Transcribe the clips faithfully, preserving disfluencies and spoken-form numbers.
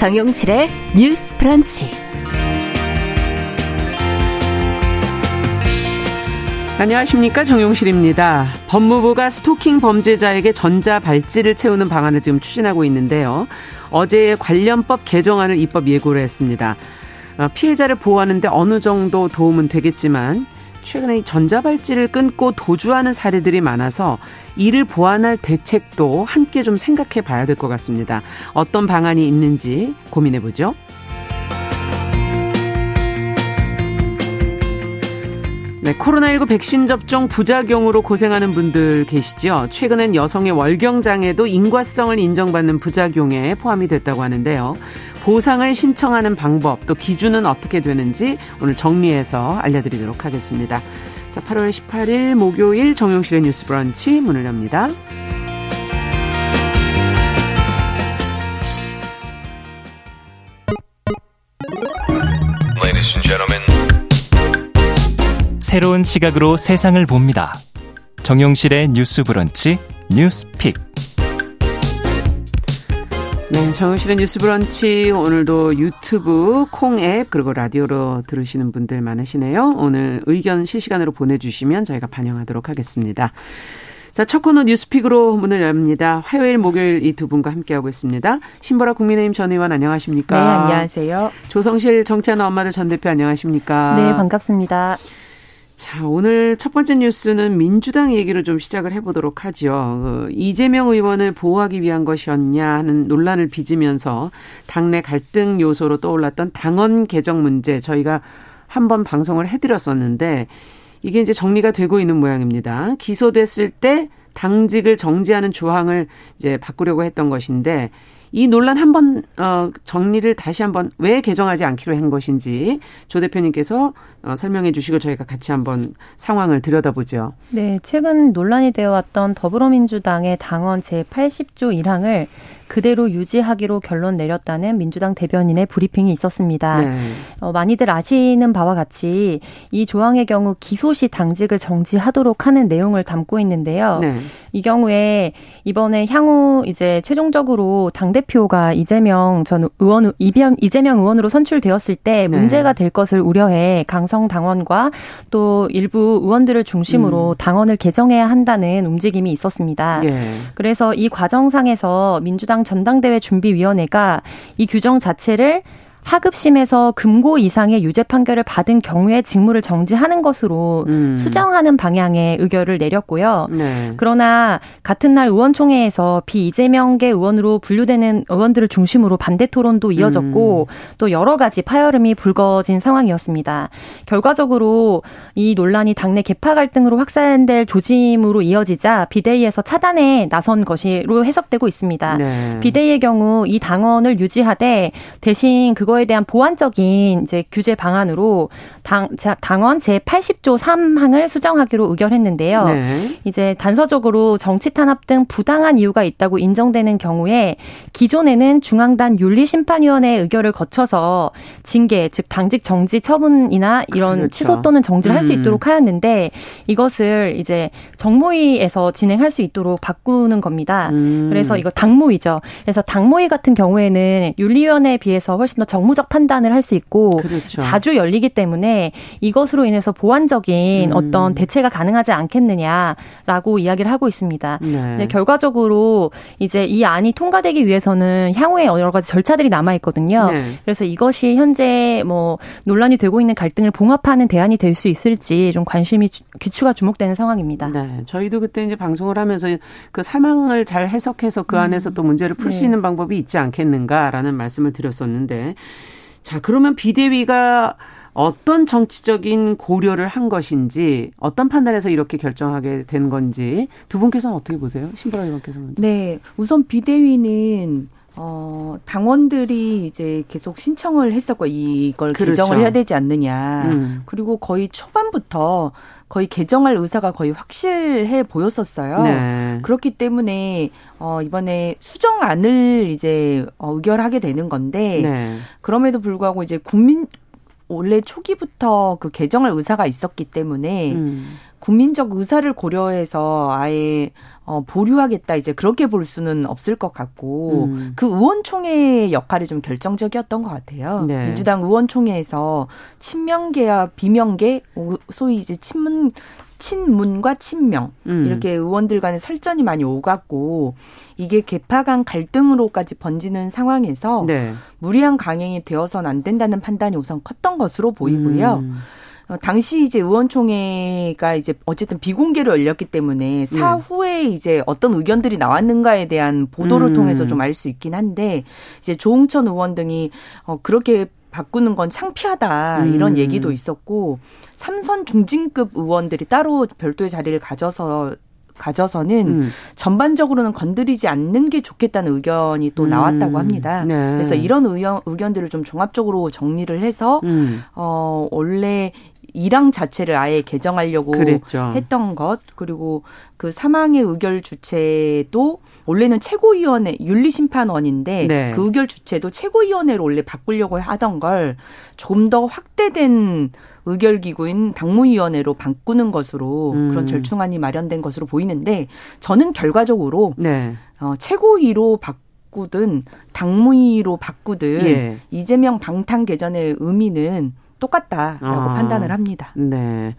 정용실의 뉴스 브런치. 안녕하십니까, 정용실입니다. 법무부가 스토킹 범죄자에게 전자발찌를 채우는 방안을 지금 추진하고 있는데요. 어제 관련법 개정안을 입법 예고를 했습니다. 피해자를 보호하는데 어느 정도 도움은 되겠지만 최근에 이 전자발찌를 끊고 도주하는 사례들이 많아서 이를 보완할 대책도 함께 좀 생각해 봐야 될 것 같습니다. 어떤 방안이 있는지 고민해 보죠. 네, 코로나십구 백신 접종 부작용으로 고생하는 분들 계시죠? 최근엔 여성의 월경장애도 인과성을 인정받는 부작용에 포함이 됐다고 하는데요. 보상을 신청하는 방법, 또 기준은 어떻게 되는지 오늘 정리해서 알려드리도록 하겠습니다. 자, 팔월 십팔일 목요일 정용실의 뉴스 브런치 문을 엽니다. Ladies and gentlemen. 새로운 시각으로 세상을 봅니다. 정용실의 뉴스 브런치 뉴스픽. 네, 정영실의 뉴스 브런치 오늘도 유튜브, 콩앱 그리고 라디오로 들으시는 분들 많으시네요. 오늘 의견 실시간으로 보내주시면 저희가 반영하도록 하겠습니다. 자, 첫 코너 뉴스픽으로 문을 엽니다. 화요일, 목요일 이 두 분과 함께하고 있습니다. 신보라 국민의힘 전 의원 안녕하십니까? 네, 안녕하세요. 조성실 정치하는 엄마들 전 대표 안녕하십니까? 네, 반갑습니다. 자, 오늘 첫 번째 뉴스는 민주당 얘기로 좀 시작을 해보도록 하죠. 이재명 의원을 보호하기 위한 것이었냐 하는 논란을 빚으면서 당내 갈등 요소로 떠올랐던 당원 개정 문제, 저희가 한번 방송을 해드렸었는데 이게 이제 정리가 되고 있는 모양입니다. 기소됐을 때 당직을 정지하는 조항을 이제 바꾸려고 했던 것인데, 이 논란 한번 어, 정리를 다시 한번 왜 개정하지 않기로 한 것인지 조 대표님께서 어, 설명해 주시고 저희가 같이 한번 상황을 들여다보죠. 네, 최근 논란이 되어왔던 더불어민주당의 당원 제팔십조 일항을 그대로 유지하기로 결론 내렸다는 민주당 대변인의 브리핑이 있었습니다. 네. 어, 많이들 아시는 바와 같이 이 조항의 경우 기소 시 당직을 정지하도록 하는 내용을 담고 있는데요. 네. 이 경우에 이번에 향후 이제 최종적으로 당대표가 이재명 전 의원, 이재명 의원으로 선출되었을 때 문제가 될 것을 우려해 강성 당원과 또 일부 의원들을 중심으로 음. 당원을 개정해야 한다는 움직임이 있었습니다. 네. 그래서 이 과정상에서 민주당 전당대회 준비위원회가 이 규정 자체를 하급심에서 금고 이상의 유죄 판결을 받은 경우에 직무를 정지하는 것으로 음. 수정하는 방향의 의결을 내렸고요. 네. 그러나 같은 날 의원총회에서 비이재명계 의원으로 분류되는 의원들을 중심으로 반대 토론도 이어졌고 음. 또 여러 가지 파열음이 불거진 상황이었습니다. 결과적으로 이 논란이 당내 계파 갈등으로 확산될 조짐으로 이어지자 비대위에서 차단에 나선 것으로 해석되고 있습니다. 네. 비대위의 경우 이 당원을 유지하되 대신 그것 그거에 대한 보완적인 이제 규제 방안으로 당, 당원 제팔십조 삼항을 수정하기로 의결했는데요. 네. 이제 단서적으로 정치 탄압 등 부당한 이유가 있다고 인정되는 경우에 기존에는 중앙단 윤리심판위원회의 의결을 거쳐서 징계, 즉 당직 정지 처분이나 이런 그렇죠. 취소 또는 정지를 할 수 있도록 하였는데 이것을 이제 정모의에서 진행할 수 있도록 바꾸는 겁니다. 음. 그래서 이거 당모의죠. 그래서 당모의 같은 경우에는 윤리위원회에 비해서 훨씬 더 정무적 판단을 할 수 있고 그렇죠. 자주 열리기 때문에 이것으로 인해서 보완적인 음. 어떤 대체가 가능하지 않겠느냐라고 이야기를 하고 있습니다. 네. 결과적으로 이제 이 안이 통과되기 위해서는 향후에 여러 가지 절차들이 남아 있거든요. 네. 그래서 이것이 현재 뭐 논란이 되고 있는 갈등을 봉합하는 대안이 될 수 있을지 좀 관심이 귀추가 주목되는 상황입니다. 네, 저희도 그때 이제 방송을 하면서 그 사망을 잘 해석해서 그 안에서 음. 또 문제를 풀 수 네. 있는 방법이 있지 않겠는가라는 말씀을 드렸었는데. 자, 그러면 비대위가 어떤 정치적인 고려를 한 것인지, 어떤 판단에서 이렇게 결정하게 된 건지 두 분께서는 어떻게 보세요? 신보라 의원께서 먼저. 네, 우선 비대위는 어, 당원들이 이제 계속 신청을 했었고 이걸 그렇죠. 개정을 해야 되지 않느냐. 음. 그리고 거의 초반부터 거의 개정할 의사가 거의 확실해 보였었어요. 네. 그렇기 때문에 어, 이번에 수정안을 이제 어, 의결하게 되는 건데 네. 그럼에도 불구하고 이제 국민 원래 초기부터 그 개정할 의사가 있었기 때문에 음. 국민적 의사를 고려해서 아예 어, 보류하겠다 이제 그렇게 볼 수는 없을 것 같고 음. 그 의원총회의 역할이 좀 결정적이었던 것 같아요. 네. 민주당 의원총회에서 친명계와 비명계 소위 이제 친문 친문과 친명 음. 이렇게 의원들 간의 설전이 많이 오갔고 이게 계파 간 갈등으로까지 번지는 상황에서 네. 무리한 강행이 되어서는 안 된다는 판단이 우선 컸던 것으로 보이고요. 음. 당시 이제 의원총회가 이제 어쨌든 비공개로 열렸기 때문에 사후에 이제 어떤 의견들이 나왔는가에 대한 보도를 음. 통해서 좀 알 수 있긴 한데 이제 조응천 의원 등이 어 그렇게 바꾸는 건 창피하다 이런 음. 얘기도 있었고 삼선 중진급 의원들이 따로 별도의 자리를 가져서 가져서는 음. 전반적으로는 건드리지 않는 게 좋겠다는 의견이 또 나왔다고 합니다. 음. 네. 그래서 이런 의견, 의견들을 좀 종합적으로 정리를 해서 음. 어, 원래 일항 자체를 아예 개정하려고 그랬죠. 했던 것 그리고 그 사망의 의결 주체도 원래는 최고위원회 윤리심판원인데 네. 그 의결 주체도 최고위원회로 원래 바꾸려고 하던 걸 좀 더 확대된 의결기구인 당무위원회로 바꾸는 것으로 음. 그런 절충안이 마련된 것으로 보이는데 저는 결과적으로 네. 어, 최고위로 바꾸는 바꾸든 당무위로 바꾸든 예. 이재명 방탄 개전의 의미는 똑같다라고 아, 판단을 합니다. 네,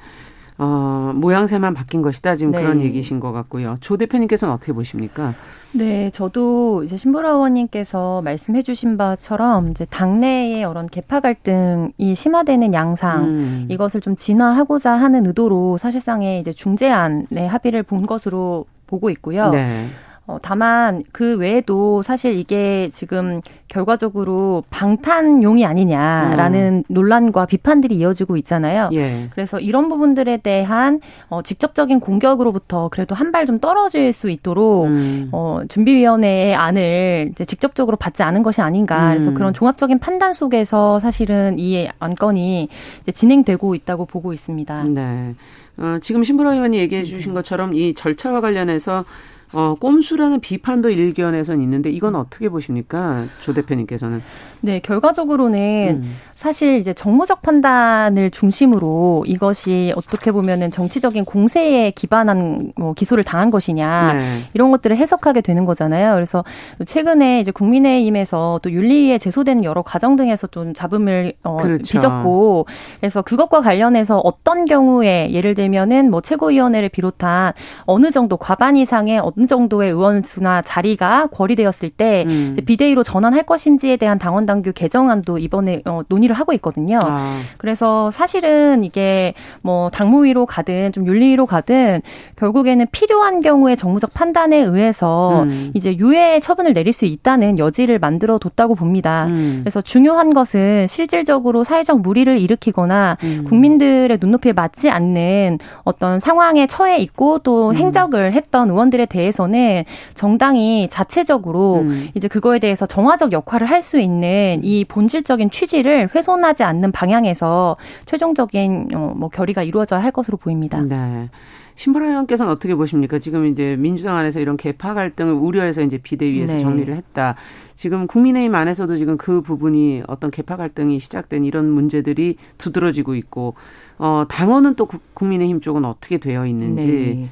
어, 모양새만 바뀐 것이다 지금 네. 그런 얘기신 것 같고요. 조 대표님께서는 어떻게 보십니까? 네, 저도 이제 신보라 의원님께서 말씀해주신 바처럼 이제 당내의 이런 계파 갈등이 심화되는 양상 음. 이것을 좀 진화하고자 하는 의도로 사실상의 이제 중재안의 합의를 본 것으로 보고 있고요. 네. 어, 다만 그 외에도 사실 이게 지금 결과적으로 방탄용이 아니냐라는 음. 논란과 비판들이 이어지고 있잖아요. 예. 그래서 이런 부분들에 대한 어, 직접적인 공격으로부터 그래도 한 발 좀 떨어질 수 있도록 음. 어, 준비위원회의 안을 이제 직접적으로 받지 않은 것이 아닌가. 음. 그래서 그런 종합적인 판단 속에서 사실은 이 안건이 이제 진행되고 있다고 보고 있습니다. 네. 어, 지금 신보라 의원이 얘기해 주신 것처럼 이 절차와 관련해서 어, 꼼수라는 비판도 일견에선 있는데 이건 어떻게 보십니까? 조 대표님께서는. 네, 결과적으로는 음. 사실 이제 정무적 판단을 중심으로 이것이 어떻게 보면은 정치적인 공세에 기반한 뭐 기소를 당한 것이냐 네. 이런 것들을 해석하게 되는 거잖아요. 그래서 최근에 이제 국민의힘에서 또 윤리위에 제소되는 여러 과정 등에서 좀 잡음을 어, 그렇죠. 빚었고 그래서 그것과 관련해서 어떤 경우에 예를 들면은 뭐 최고위원회를 비롯한 어느 정도 과반 이상의 어떤 정도의 의원 수나 자리가 고려되었을 때 음. 이제 비대위로 전환할 것인지에 대한 당원 당규 개정안도 이번에 어, 논의를 하고 있거든요. 아. 그래서 사실은 이게 뭐 당무위로 가든 좀 윤리위로 가든 결국에는 필요한 경우에 정무적 판단에 의해서 음. 이제 유예 처분을 내릴 수 있다는 여지를 만들어뒀다고 봅니다. 음. 그래서 중요한 것은 실질적으로 사회적 물의를 일으키거나 음. 국민들의 눈높이에 맞지 않는 어떤 상황에 처해 있고 또 행적을 음. 했던 의원들에 대해 에서는 정당이 자체적으로 음. 이제 그거에 대해서 정화적 역할을 할 수 있는 이 본질적인 취지를 훼손하지 않는 방향에서 최종적인 어, 뭐 결의가 이루어져야 할 것으로 보입니다. 네. 신보라 의원께서는 어떻게 보십니까? 지금 이제 민주당 안에서 이런 계파 갈등을 우려해서 이제 비대위에서 네. 정리를 했다. 지금 국민의힘 안에서도 지금 그 부분이 어떤 계파 갈등이 시작된 이런 문제들이 두드러지고 있고, 어, 당원은 또 국민의힘 쪽은 어떻게 되어 있는지. 네.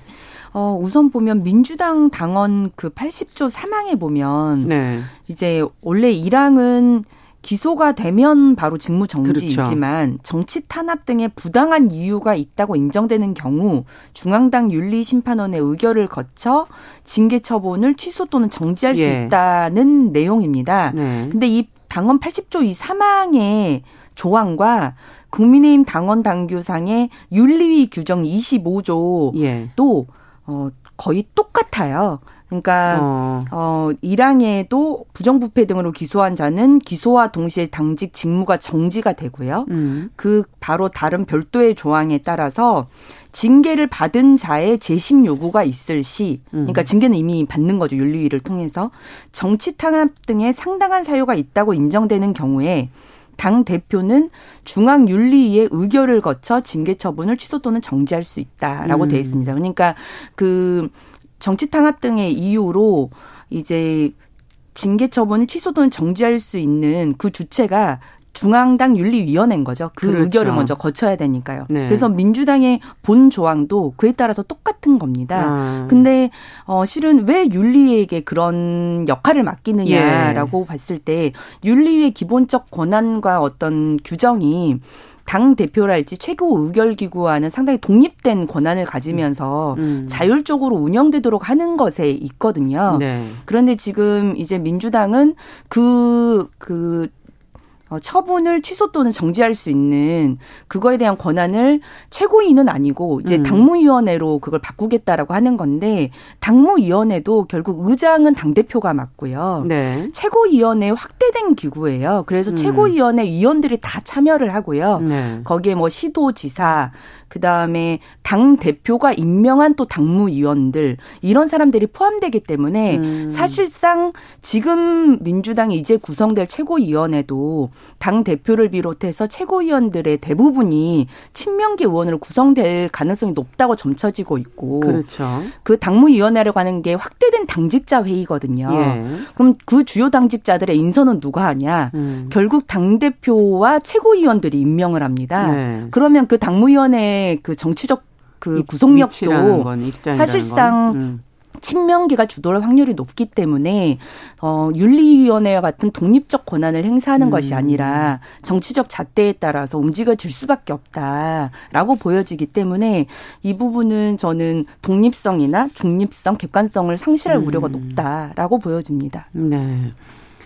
어, 우선 보면 민주당 당원 그 팔십조 삼 항에 보면 네. 이제 원래 일항은 기소가 되면 바로 직무정지이지만 그렇죠. 정치 탄압 등의 부당한 이유가 있다고 인정되는 경우 중앙당 윤리심판원의 의결을 거쳐 징계 처분을 취소 또는 정지할 예. 수 있다는 내용입니다. 네. 근데 이 당원 팔십조 이 삼 항의 조항과 국민의힘 당원 당규상의 윤리위 규정 이십오조도 예. 어, 거의 똑같아요. 그러니까 어. 어, 일항에도 부정부패 등으로 기소한 자는 기소와 동시에 당직 직무가 정지가 되고요. 음. 그 바로 다른 별도의 조항에 따라서 징계를 받은 자의 재심 요구가 있을 시, 그러니까 징계는 이미 받는 거죠. 윤리위를 통해서. 정치 탄압 등의 상당한 사유가 있다고 인정되는 경우에 당 대표는 중앙윤리위의 의결을 거쳐 징계 처분을 취소 또는 정지할 수 있다라고 음. 되어 있습니다. 그러니까 그 정치 탄압 등의 이유로 이제 징계 처분을 취소 또는 정지할 수 있는 그 주체가 중앙당 윤리위원회인 거죠. 그 그렇죠. 의결을 먼저 거쳐야 되니까요. 네. 그래서 민주당의 본 조항도 그에 따라서 똑같은 겁니다. 아. 근데 어, 실은 왜 윤리위에게 그런 역할을 맡기느냐라고 예. 봤을 때 윤리위의 기본적 권한과 어떤 규정이 당 대표랄지 최고 의결기구와는 상당히 독립된 권한을 가지면서 음. 자율적으로 운영되도록 하는 것에 있거든요. 네. 그런데 지금 이제 민주당은 그, 그, 어, 처분을 취소 또는 정지할 수 있는 그거에 대한 권한을 최고위는 아니고 이제 음. 당무위원회로 그걸 바꾸겠다라고 하는 건데 당무위원회도 결국 의장은 당대표가 맡고요. 네. 최고위원회 확대된 기구예요. 그래서 음. 최고위원회 위원들이 다 참여를 하고요. 네. 거기에 뭐 시도지사 그다음에 당대표가 임명한 또 당무위원들 이런 사람들이 포함되기 때문에 음. 사실상 지금 민주당이 이제 구성될 최고위원회도 당대표를 비롯해서 최고위원들의 대부분이 친명계 의원으로 구성될 가능성이 높다고 점쳐지고 있고 그렇죠. 그 당무위원회라고 하는 게 확대된 당직자 회의거든요. 예. 그럼 그 주요 당직자들의 인선은 누가 하냐. 음. 결국 당대표와 최고위원들이 임명을 합니다. 네. 그러면 그 당무위원회 그 정치적 그 구속력도 건, 사실상 음. 친명계가 주도할 확률이 높기 때문에 어, 윤리위원회와 같은 독립적 권한을 행사하는 음. 것이 아니라 정치적 잣대에 따라서 움직여질 수밖에 없다라고 보여지기 때문에 이 부분은 저는 독립성이나 중립성, 객관성을 상실할 음. 우려가 높다라고 보여집니다. 네.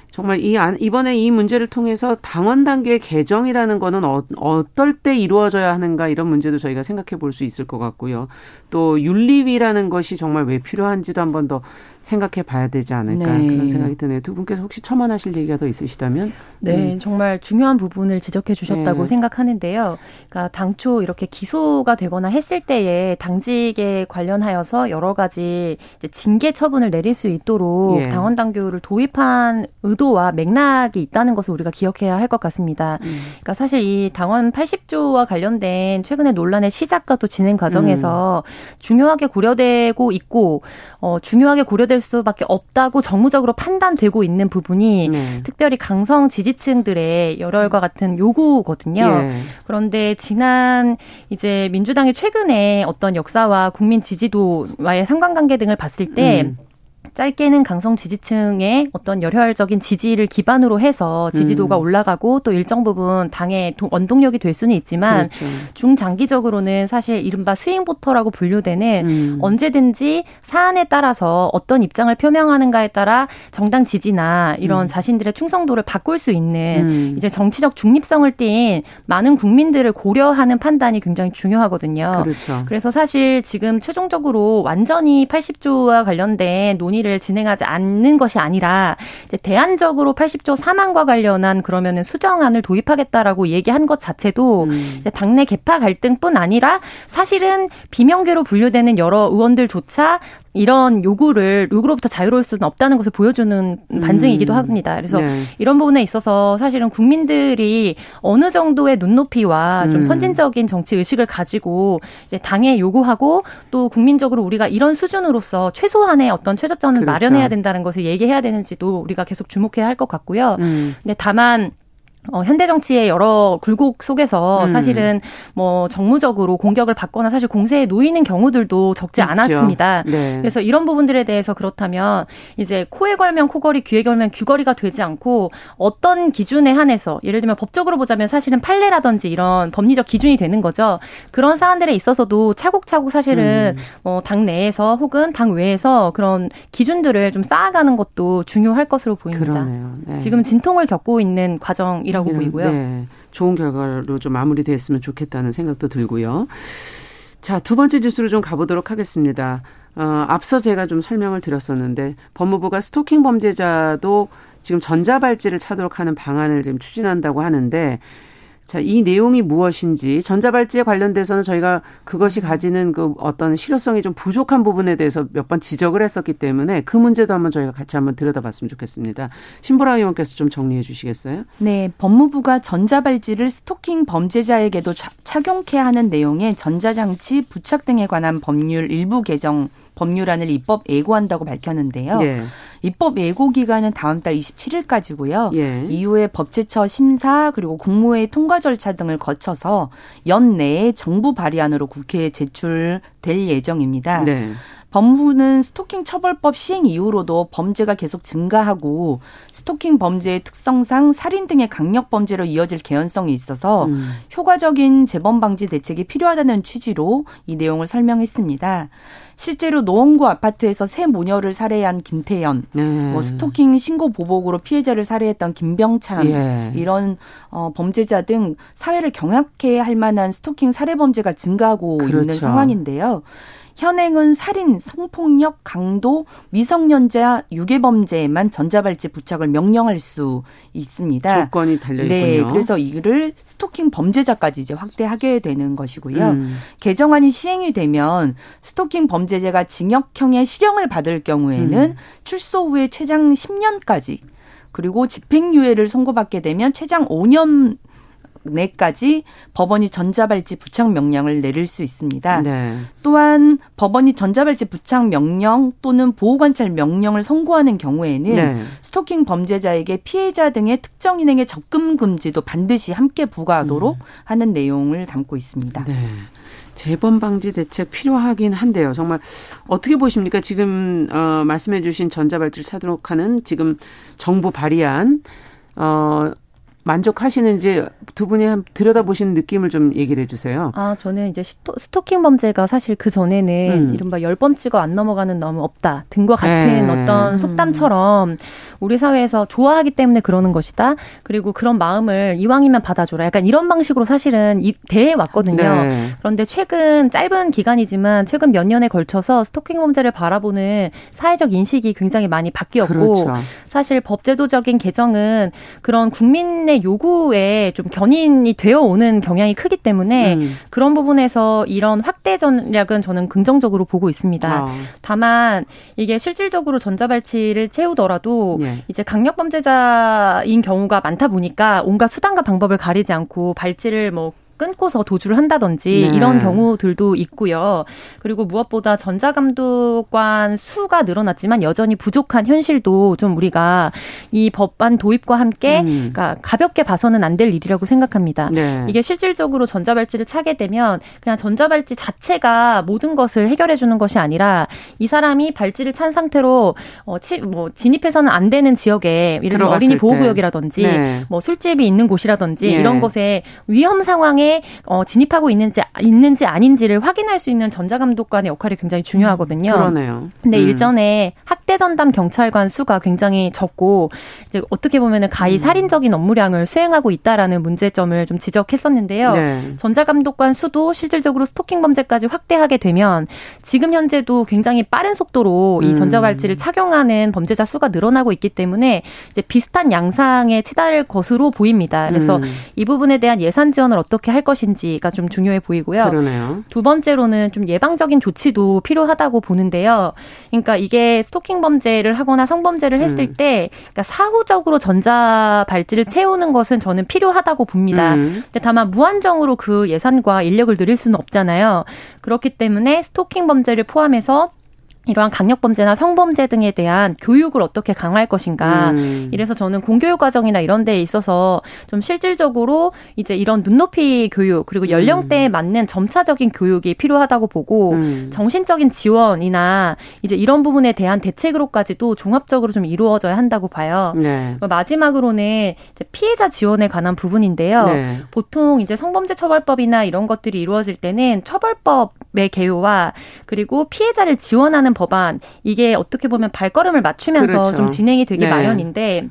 정말 이 안, 이번에 이 문제를 통해서 당원 단계의 개정이라는 거는 어, 어떨 때 이루어져야 하는가 이런 문제도 저희가 생각해 볼 수 있을 것 같고요. 또 윤리위라는 것이 정말 왜 필요한지도 한 번 더 생각해 봐야 되지 않을까 네. 그런 생각이 드네요. 두 분께서 혹시 첨언하실 얘기가 더 있으시다면? 네. 음. 정말 중요한 부분을 지적해 주셨다고 네. 생각하는데요. 그러니까 당초 이렇게 기소가 되거나 했을 때에 당직에 관련하여서 여러 가지 이제 징계 처분을 내릴 수 있도록 예. 당원 당규를 도입한 의도와 맥락이 있다는 것을 우리가 기억해야 할 것 같습니다. 음. 그러니까 사실 이 당원 팔십 조와 관련된 최근의 논란의 시작과 또 진행 과정에서 음. 중요하게 고려되고 있고 어, 중요하게 고려되고 될 수밖에 없다고 정무적으로 판단되고 있는 부분이 네. 특별히 강성 지지층들의 열혈과 같은 요구거든요. 예. 그런데 지난 이제 민주당이 최근에 어떤 역사와 국민 지지도와의 상관관계 등을 봤을 때 음. 짧게는 강성 지지층의 어떤 열혈적인 지지를 기반으로 해서 지지도가 음. 올라가고 또 일정 부분 당의 원동력이 될 수는 있지만 그렇죠. 중장기적으로는 사실 이른바 스윙보터라고 분류되는 음. 언제든지 사안에 따라서 어떤 입장을 표명하는가에 따라 정당 지지나 이런 음. 자신들의 충성도를 바꿀 수 있는 음. 이제 정치적 중립성을 띈 많은 국민들을 고려하는 판단이 굉장히 중요하거든요. 그렇죠. 그래서 사실 지금 최종적으로 완전히 팔십 조와 관련된 논의 를 진행하지 않는 것이 아니라 이제 대안적으로 팔십 조 삼 항과 관련한 그러면은 수정안을 도입하겠다라고 얘기한 것 자체도 음. 이제 당내 계파 갈등뿐 아니라 사실은 비명계로 분류되는 여러 의원들조차 이런 요구를 요구로부터 자유로울 수는 없다는 것을 보여주는 반증이기도 합니다. 그래서 네. 이런 부분에 있어서 사실은 국민들이 어느 정도의 눈높이와 음. 좀 선진적인 정치 의식을 가지고 이제 당에 요구하고 또 국민적으로 우리가 이런 수준으로서 최소한의 어떤 최저점을 그렇죠. 마련해야 된다는 것을 얘기해야 되는지도 우리가 계속 주목해야 할 것 같고요. 음. 근데 다만 어, 현대 정치의 여러 굴곡 속에서 음. 사실은 뭐 정무적으로 공격을 받거나 사실 공세에 놓이는 경우들도 적지 그렇죠. 않았습니다. 네. 그래서 이런 부분들에 대해서 그렇다면 이제 코에 걸면 코걸이, 귀에 걸면 귀걸이가 되지 않고 어떤 기준에 한해서 예를 들면 법적으로 보자면 사실은 판례라든지 이런 법리적 기준이 되는 거죠. 그런 사안들에 있어서도 차곡차곡 사실은 음. 어, 당 내에서 혹은 당 외에서 그런 기준들을 좀 쌓아가는 것도 중요할 것으로 보입니다. 네. 지금 진통을 겪고 있는 과정이 라고 보이고요. 네, 좋은 결과로 좀 마무리됐으면 좋겠다는 생각도 들고요. 자, 두 번째 뉴스로 좀 가보도록 하겠습니다. 어, 앞서 제가 좀 설명을 드렸었는데 법무부가 스토킹 범죄자도 지금 전자발찌를 차도록 하는 방안을 지금 추진한다고 하는데 자, 이 내용이 무엇인지 전자발찌에 관련돼서는 저희가 그것이 가지는 그 어떤 실효성이 좀 부족한 부분에 대해서 몇 번 지적을 했었기 때문에 그 문제도 한번 저희가 같이 한번 들여다봤으면 좋겠습니다. 신보라 의원께서 좀 정리해 주시겠어요? 네. 법무부가 전자발찌를 스토킹 범죄자에게도 차, 착용케 하는 내용의 전자장치 부착 등에 관한 법률 일부 개정 법률안을 입법 예고한다고 밝혔는데요. 예. 입법 예고 기간은 다음 달 이십칠일까지고요. 예. 이후에 법제처 심사 그리고 국무회의 통과 절차 등을 거쳐서 연내에 정부 발의안으로 국회에 제출될 예정입니다. 네. 법무부는 스토킹 처벌법 시행 이후로도 범죄가 계속 증가하고 스토킹 범죄의 특성상 살인 등의 강력 범죄로 이어질 개연성이 있어서 음. 효과적인 재범 방지 대책이 필요하다는 취지로 이 내용을 설명했습니다. 실제로 노원구 아파트에서 세 모녀를 살해한 김태연, 네. 뭐 스토킹 신고 보복으로 피해자를 살해했던 김병찬, 예. 이런 어, 범죄자 등 사회를 경악해 할 만한 스토킹 살해 범죄가 증가하고 그렇죠. 있는 상황인데요. 현행은 살인, 성폭력, 강도, 미성년자, 유괴범죄에만 전자발찌 부착을 명령할 수 있습니다. 조건이 달려 있군요. 네, 그래서 이를 스토킹 범죄자까지 이제 확대하게 되는 것이고요. 음. 개정안이 시행이 되면 스토킹 범죄자가 징역형의 실형을 받을 경우에는 음. 출소 후에 최장 십년까지, 그리고 집행유예를 선고받게 되면 최장 오년 내까지 법원이 전자발찌 부착 명령을 내릴 수 있습니다. 네. 또한 법원이 전자발찌 부착 명령 또는 보호관찰 명령을 선고하는 경우에는 네. 스토킹 범죄자에게 피해자 등의 특정 인행의 접근 금지도 반드시 함께 부과하도록 네. 하는 내용을 담고 있습니다. 네. 재범 방지 대책 필요하긴 한데요. 정말 어떻게 보십니까? 지금 어, 말씀해 주신 전자발찌를 차도록하는 지금 정부 발의안 어, 만족하시는지 두 분이 들여다보시는 느낌을 좀 얘기를 해주세요. 아, 저는 이제 스토, 스토킹 범죄가 사실 그전에는 음. 이른바 열 번 찍어 안 넘어가는 놈은 없다 등과 같은 에이. 어떤 속담처럼 우리 사회에서 좋아하기 때문에 그러는 것이다. 그리고 그런 마음을 이왕이면 받아줘라. 약간 이런 방식으로 사실은 대해왔거든요. 네. 그런데 최근 짧은 기간이지만 최근 몇 년에 걸쳐서 스토킹 범죄를 바라보는 사회적 인식이 굉장히 많이 바뀌었고 그렇죠. 사실 법제도적인 개정은 그런 국민의 요구에 좀 견인이 되어오는 경향이 크기 때문에 음. 그런 부분에서 이런 확대 전략은 저는 긍정적으로 보고 있습니다. 어. 다만 이게 실질적으로 전자발찌를 채우더라도 예. 이제 강력 범죄자인 경우가 많다 보니까 온갖 수단과 방법을 가리지 않고 발찌를 뭐 끊고서 도주를 한다든지 네. 이런 경우들도 있고요. 그리고 무엇보다 전자감독관 수가 늘어났지만 여전히 부족한 현실도 좀 우리가 이 법안 도입과 함께 음. 그러니까 가볍게 봐서는 안 될 일이라고 생각합니다. 네. 이게 실질적으로 전자발찌를 차게 되면 그냥 전자발찌 자체가 모든 것을 해결해 주는 것이 아니라 이 사람이 발찌를 찬 상태로 어, 치, 뭐 진입해서는 안 되는 지역에 예를 들면 어린이 보호구역이라든지 네. 뭐 술집이 있는 곳이라든지 네. 이런 것에 위험 상황에 어, 진입하고 있는지 있는지 아닌지를 확인할 수 있는 전자감독관의 역할이 굉장히 중요하거든요. 그러네요. 근데 음. 일전에 학대 전담 경찰관 수가 굉장히 적고 이제 어떻게 보면은 가히 음. 살인적인 업무량을 수행하고 있다라는 문제점을 좀 지적했었는데요. 네. 전자감독관 수도 실질적으로 스토킹 범죄까지 확대하게 되면 지금 현재도 굉장히 빠른 속도로 음. 이 전자발찌를 착용하는 범죄자 수가 늘어나고 있기 때문에 이제 비슷한 양상에 치달을 것으로 보입니다. 그래서 음. 이 부분에 대한 예산 지원을 어떻게 할 것인지가 좀 중요해 보이고요. 그러네요. 두 번째로는 좀 예방적인 조치도 필요하다고 보는데요. 그러니까 이게 스토킹 범죄를 하거나 성범죄를 했을 음. 때 그러니까 사후적으로 전자발찌를 채우는 것은 저는 필요하다고 봅니다. 음. 근데 다만 무한정으로 그 예산과 인력을 늘릴 수는 없잖아요. 그렇기 때문에 스토킹 범죄를 포함해서 이러한 강력범죄나 성범죄 등에 대한 교육을 어떻게 강화할 것인가. 음. 이래서 저는 공교육 과정이나 이런 데에 있어서 좀 실질적으로 이제 이런 눈높이 교육 그리고 연령대에 음. 맞는 점차적인 교육이 필요하다고 보고 음. 정신적인 지원이나 이제 이런 부분에 대한 대책으로까지도 종합적으로 좀 이루어져야 한다고 봐요. 네. 마지막으로는 이제 피해자 지원에 관한 부분인데요. 네. 보통 이제 성범죄 처벌법이나 이런 것들이 이루어질 때는 처벌법의 개요와 그리고 피해자를 지원하는 법안 이게 어떻게 보면 발걸음을 맞추면서 그렇죠. 좀 진행이 되기 네. 마련인데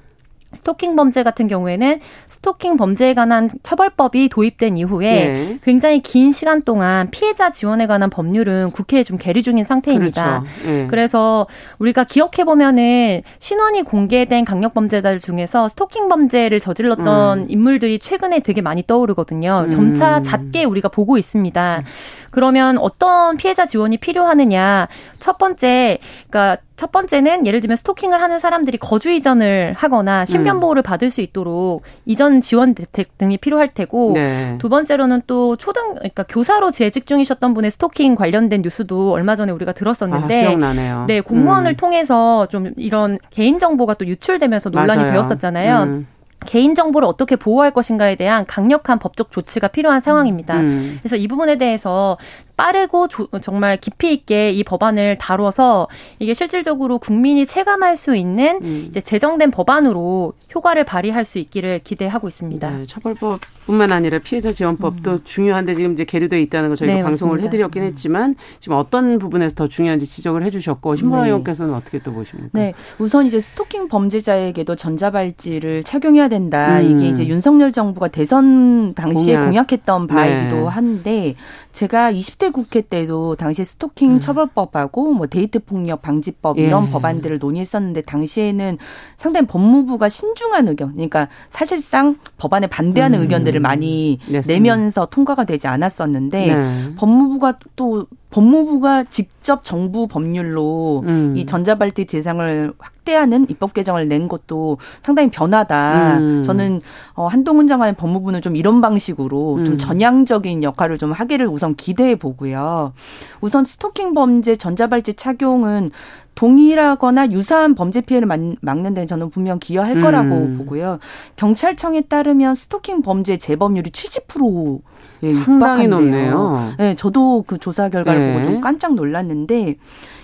스토킹 범죄 같은 경우에는 스토킹 범죄에 관한 처벌법이 도입된 이후에 네. 굉장히 긴 시간 동안 피해자 지원에 관한 법률은 국회에 좀 계류 중인 상태입니다. 그렇죠. 네. 그래서 우리가 기억해보면은 신원이 공개된 강력범죄자들 중에서 스토킹 범죄를 저질렀던 음. 인물들이 최근에 되게 많이 떠오르거든요. 점차 잦게 우리가 보고 있습니다. 그러면 어떤 피해자 지원이 필요하느냐. 첫 번째, 그러니까 첫 번째는 예를 들면 스토킹을 하는 사람들이 거주 이전을 하거나 신변 보호를 받을 수 있도록 이전 지원 대책 등이 필요할 테고, 네. 두 번째로는 또 초등, 그러니까 교사로 재직 중이셨던 분의 스토킹 관련된 뉴스도 얼마 전에 우리가 들었었는데, 아, 기억나네요. 네, 공무원을 음. 통해서 좀 이런 개인 정보가 또 유출되면서 논란이 맞아요. 되었었잖아요. 음. 개인정보를 어떻게 보호할 것인가에 대한 강력한 법적 조치가 필요한 상황입니다. 음. 그래서 이 부분에 대해서 빠르고 조, 정말 깊이 있게 이 법안을 다뤄서 이게 실질적으로 국민이 체감할 수 있는 음. 이제 제정된 법안으로 효과를 발휘할 수 있기를 기대하고 있습니다. 네, 처벌법뿐만 아니라 피해자 지원법도 음. 중요한데 지금 이제 계류되어 있다는 거 저희가 네, 방송을 맞습니다. 해드렸긴 음. 했지만 지금 어떤 부분에서 더 중요한지 지적을 해주셨고 신보라 의원께서는 네. 어떻게 또 보십니까? 네, 우선 이제 스토킹 범죄자에게도 전자발찌를 착용해야 된다. 음. 이게 이제 윤석열 정부가 대선 당시에 공약. 공약했던 바이기도 네. 한데 제가 이십 대 국회 때도 당시에 스토킹 음. 처벌법하고 뭐 데이트 폭력 방지법 예. 이런 법안들을 논의했었는데 당시에는 상당히 법무부가 신중한 의견, 그러니까 사실상 법안에 반대하는 음. 의견들을 많이 냈습니다. 내면서 통과가 되지 않았었는데 네. 법무부가 또 법무부가 직접 정부 법률로 음. 이 전자발찌 대상을 확대하는 입법 개정을 낸 것도 상당히 변화다. 음. 저는 한동훈 장관의 법무부는 좀 이런 방식으로 음. 좀 전향적인 역할을 좀 하기를 우선 기대해 보고요. 우선 스토킹 범죄 전자발찌 착용은 동일하거나 유사한 범죄 피해를 막는 데는 저는 분명 기여할 음. 거라고 보고요. 경찰청에 따르면 스토킹 범죄 재범률이 칠십 퍼센트 예, 상당히 육박한데요. 높네요. 네, 저도 그 조사 결과를 네. 보고 좀 깜짝 놀랐는데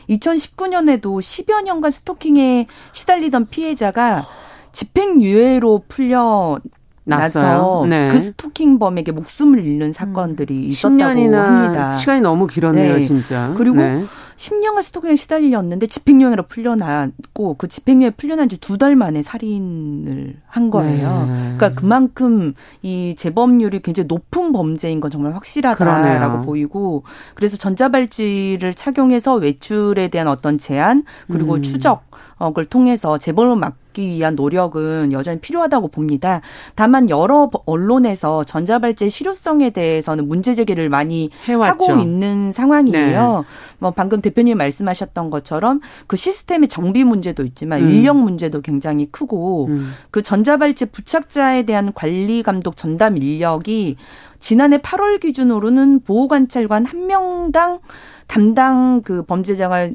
이천십구 년에도 십여 년간 스토킹에 시달리던 피해자가 집행유예로 풀려 나서 네. 그 스토킹범에게 목숨을 잃는 사건들이 있었다고 합니다. 시간이 너무 길었네요. 네. 진짜. 그리고 네. 십 년간 스토킹에 시달렸는데 집행유예로 풀려났고 그 집행유예 풀려난 지 두 달 만에 살인을 한 거예요. 네. 그러니까 그만큼 이 재범률이 굉장히 높은 범죄인 건 정말 확실하다라고 그러네요. 보이고 그래서 전자발찌를 착용해서 외출에 대한 어떤 제한 그리고 음. 추적을 통해서 재범을 막기 위한 노력은 여전히 필요하다고 봅니다. 다만 여러 언론에서 전자발찌 실효성에 대해서는 문제 제기를 많이 해왔죠. 하고 있는 상황이에요. 네. 뭐 방금 대표님 말씀하셨던 것처럼 그 시스템의 정비 문제도 있지만 음. 인력 문제도 굉장히 크고 음. 그 전자발찌 부착자에 대한 관리 감독 전담 인력이 지난해 팔월 기준으로는 보호관찰관 한 명당 담당 그 범죄자가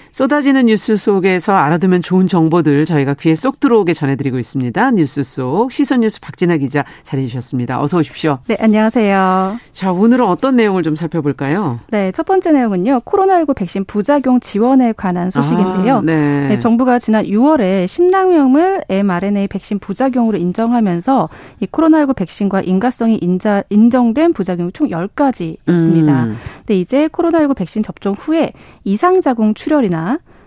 쏟아지는 뉴스 속에서 알아두면 좋은 정보들 저희가 귀에 쏙 들어오게 전해드리고 있습니다. 뉴스 속 시선 뉴스 박진아 기자 자리해 주셨습니다. 어서 오십시오. 네, 안녕하세요. 자, 오늘은 어떤 내용을 좀 살펴볼까요? 네, 첫 번째 내용은요. 코로나십구 백신 부작용 지원에 관한 소식인데요. 아, 네. 네, 정부가 지난 유월에 신라염을 엠알엔에이 백신 부작용으로 인정하면서 이 코로나십구 백신과 인과성이 인자, 인정된 부작용이 총 열 가지였습니다. 음. 근데 이제 코로나십구 백신 접종 후에 이상자궁 출혈이나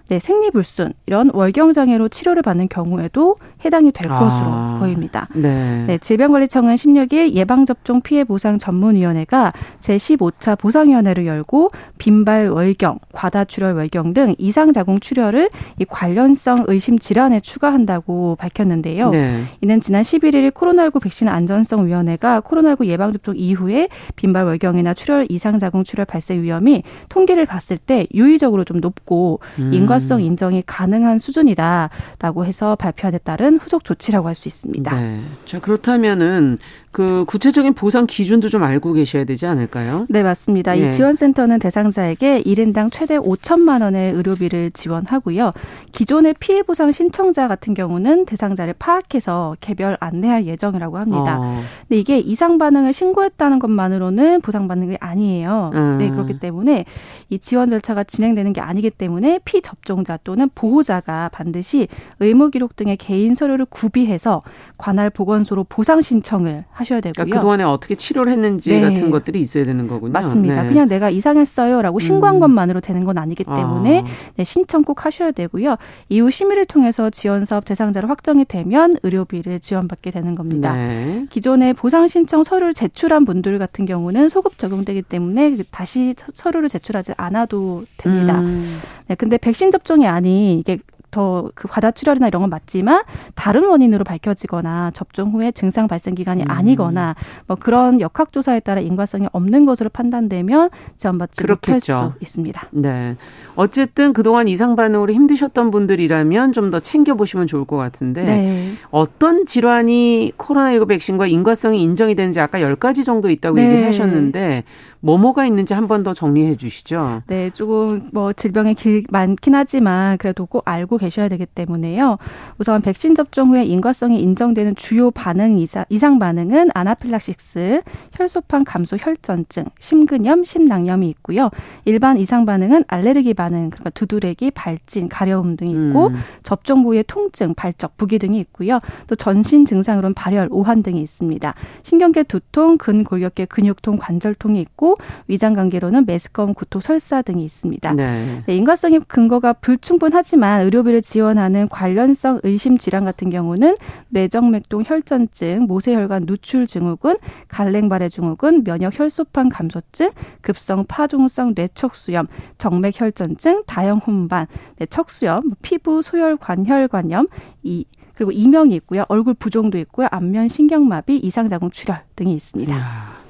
네, 생리불순 이런 월경장애로 치료를 받는 경우에도 해당이 될 아, 것으로 보입니다. 네. 네, 질병관리청은 십육 일 예방접종 피해보상전문위원회가 제십오 차 보상위원회를 열고 빈발 월경, 과다출혈 월경 등 이상자궁 출혈을 이 관련성 의심 질환에 추가한다고 밝혔는데요. 네. 이는 지난 십일 일 코로나십구 백신 안전성위원회가 코로나십구 예방접종 이후에 빈발 월경이나 출혈, 이상자궁 출혈 발생 위험이 통계를 봤을 때 유의적으로 좀 높고 음. 인과 성 인정이 가능한 수준이다라고 해서 발표안에 따른 후속 조치라고 할 수 있습니다. 네. 자, 그렇다면은 그 구체적인 보상 기준도 좀 알고 계셔야 되지 않을까요? 네, 맞습니다. 네. 이 지원센터는 대상자에게 일 인당 최대 오천만 원의 의료비를 지원하고요. 기존의 피해 보상 신청자 같은 경우는 대상자를 파악해서 개별 안내할 예정이라고 합니다. 어. 근데 이게 이상 반응을 신고했다는 것만으로는 보상 반응이 아니에요. 음. 네, 그렇기 때문에 이 지원 절차가 진행되는 게 아니기 때문에 피 접 접종자 또는 보호자가 반드시 의무기록 등의 개인 서류를 구비해서 관할 보건소로 보상 신청을 하셔야 되고요. 그러니까 그동안에 어떻게 치료를 했는지 네. 같은 것들이 있어야 되는 거군요. 맞습니다. 네. 그냥 내가 이상했어요라고 신고한 음. 것만으로 되는 건 아니기 때문에 아. 네, 신청 꼭 하셔야 되고요. 이후 심의를 통해서 지원사업 대상자로 확정이 되면 의료비를 지원받게 되는 겁니다. 네. 기존에 보상 신청 서류를 제출한 분들 같은 경우는 소급 적용되기 때문에 다시 서류를 제출하지 않아도 됩니다. 음. 네, 근데 백신 접종이 아닌 이게 더 그 과다출혈이나 이런 건 맞지만 다른 원인으로 밝혀지거나 접종 후에 증상 발생 기간이 음. 아니거나 뭐 그런 역학조사에 따라 인과성이 없는 것으로 판단되면 지원받지 못할 수 있습니다. 네, 어쨌든 그동안 이상 반응으로 힘드셨던 분들이라면 좀 더 챙겨보시면 좋을 것 같은데 네. 어떤 질환이 코로나십구 백신과 인과성이 인정이 되는지 아까 열 가지 정도 있다고 네. 얘기를 하셨는데 뭐뭐가 있는지 한 번 더 정리해 주시죠. 네, 조금 뭐 질병이 길, 많긴 하지만 그래도 꼭 알고 계셔야 되기 때문에요. 우선 백신 접종 후에 인과성이 인정되는 주요 반응 이상, 이상 반응은 아나필락시스, 혈소판 감소 혈전증, 심근염, 심낭염이 있고요. 일반 이상 반응은 알레르기 반응, 그러니까 두드레기, 발진, 가려움 등이 있고 음. 접종 부위의 통증, 발적, 부기 등이 있고요. 또 전신 증상으로는 발열, 오한 등이 있습니다. 신경계 두통, 근골격계 근육통, 관절통이 있고 위장관계로는 메스꺼움, 구토, 설사 등이 있습니다. 네. 네, 인과성의 근거가 불충분하지만 의료비를 지원하는 관련성 의심 질환 같은 경우는 뇌정맥동 혈전증, 모세혈관 누출 증후군, 갈랭발해 증후군, 면역 혈소판 감소증, 급성 파종성 뇌척수염, 정맥 혈전증, 다형 혼반, 네, 척수염, 피부 소열 관혈관염, 이 그리고 이명이 있고요. 얼굴 부종도 있고요. 안면 신경마비, 이상자궁 출혈 등이 있습니다. 이야.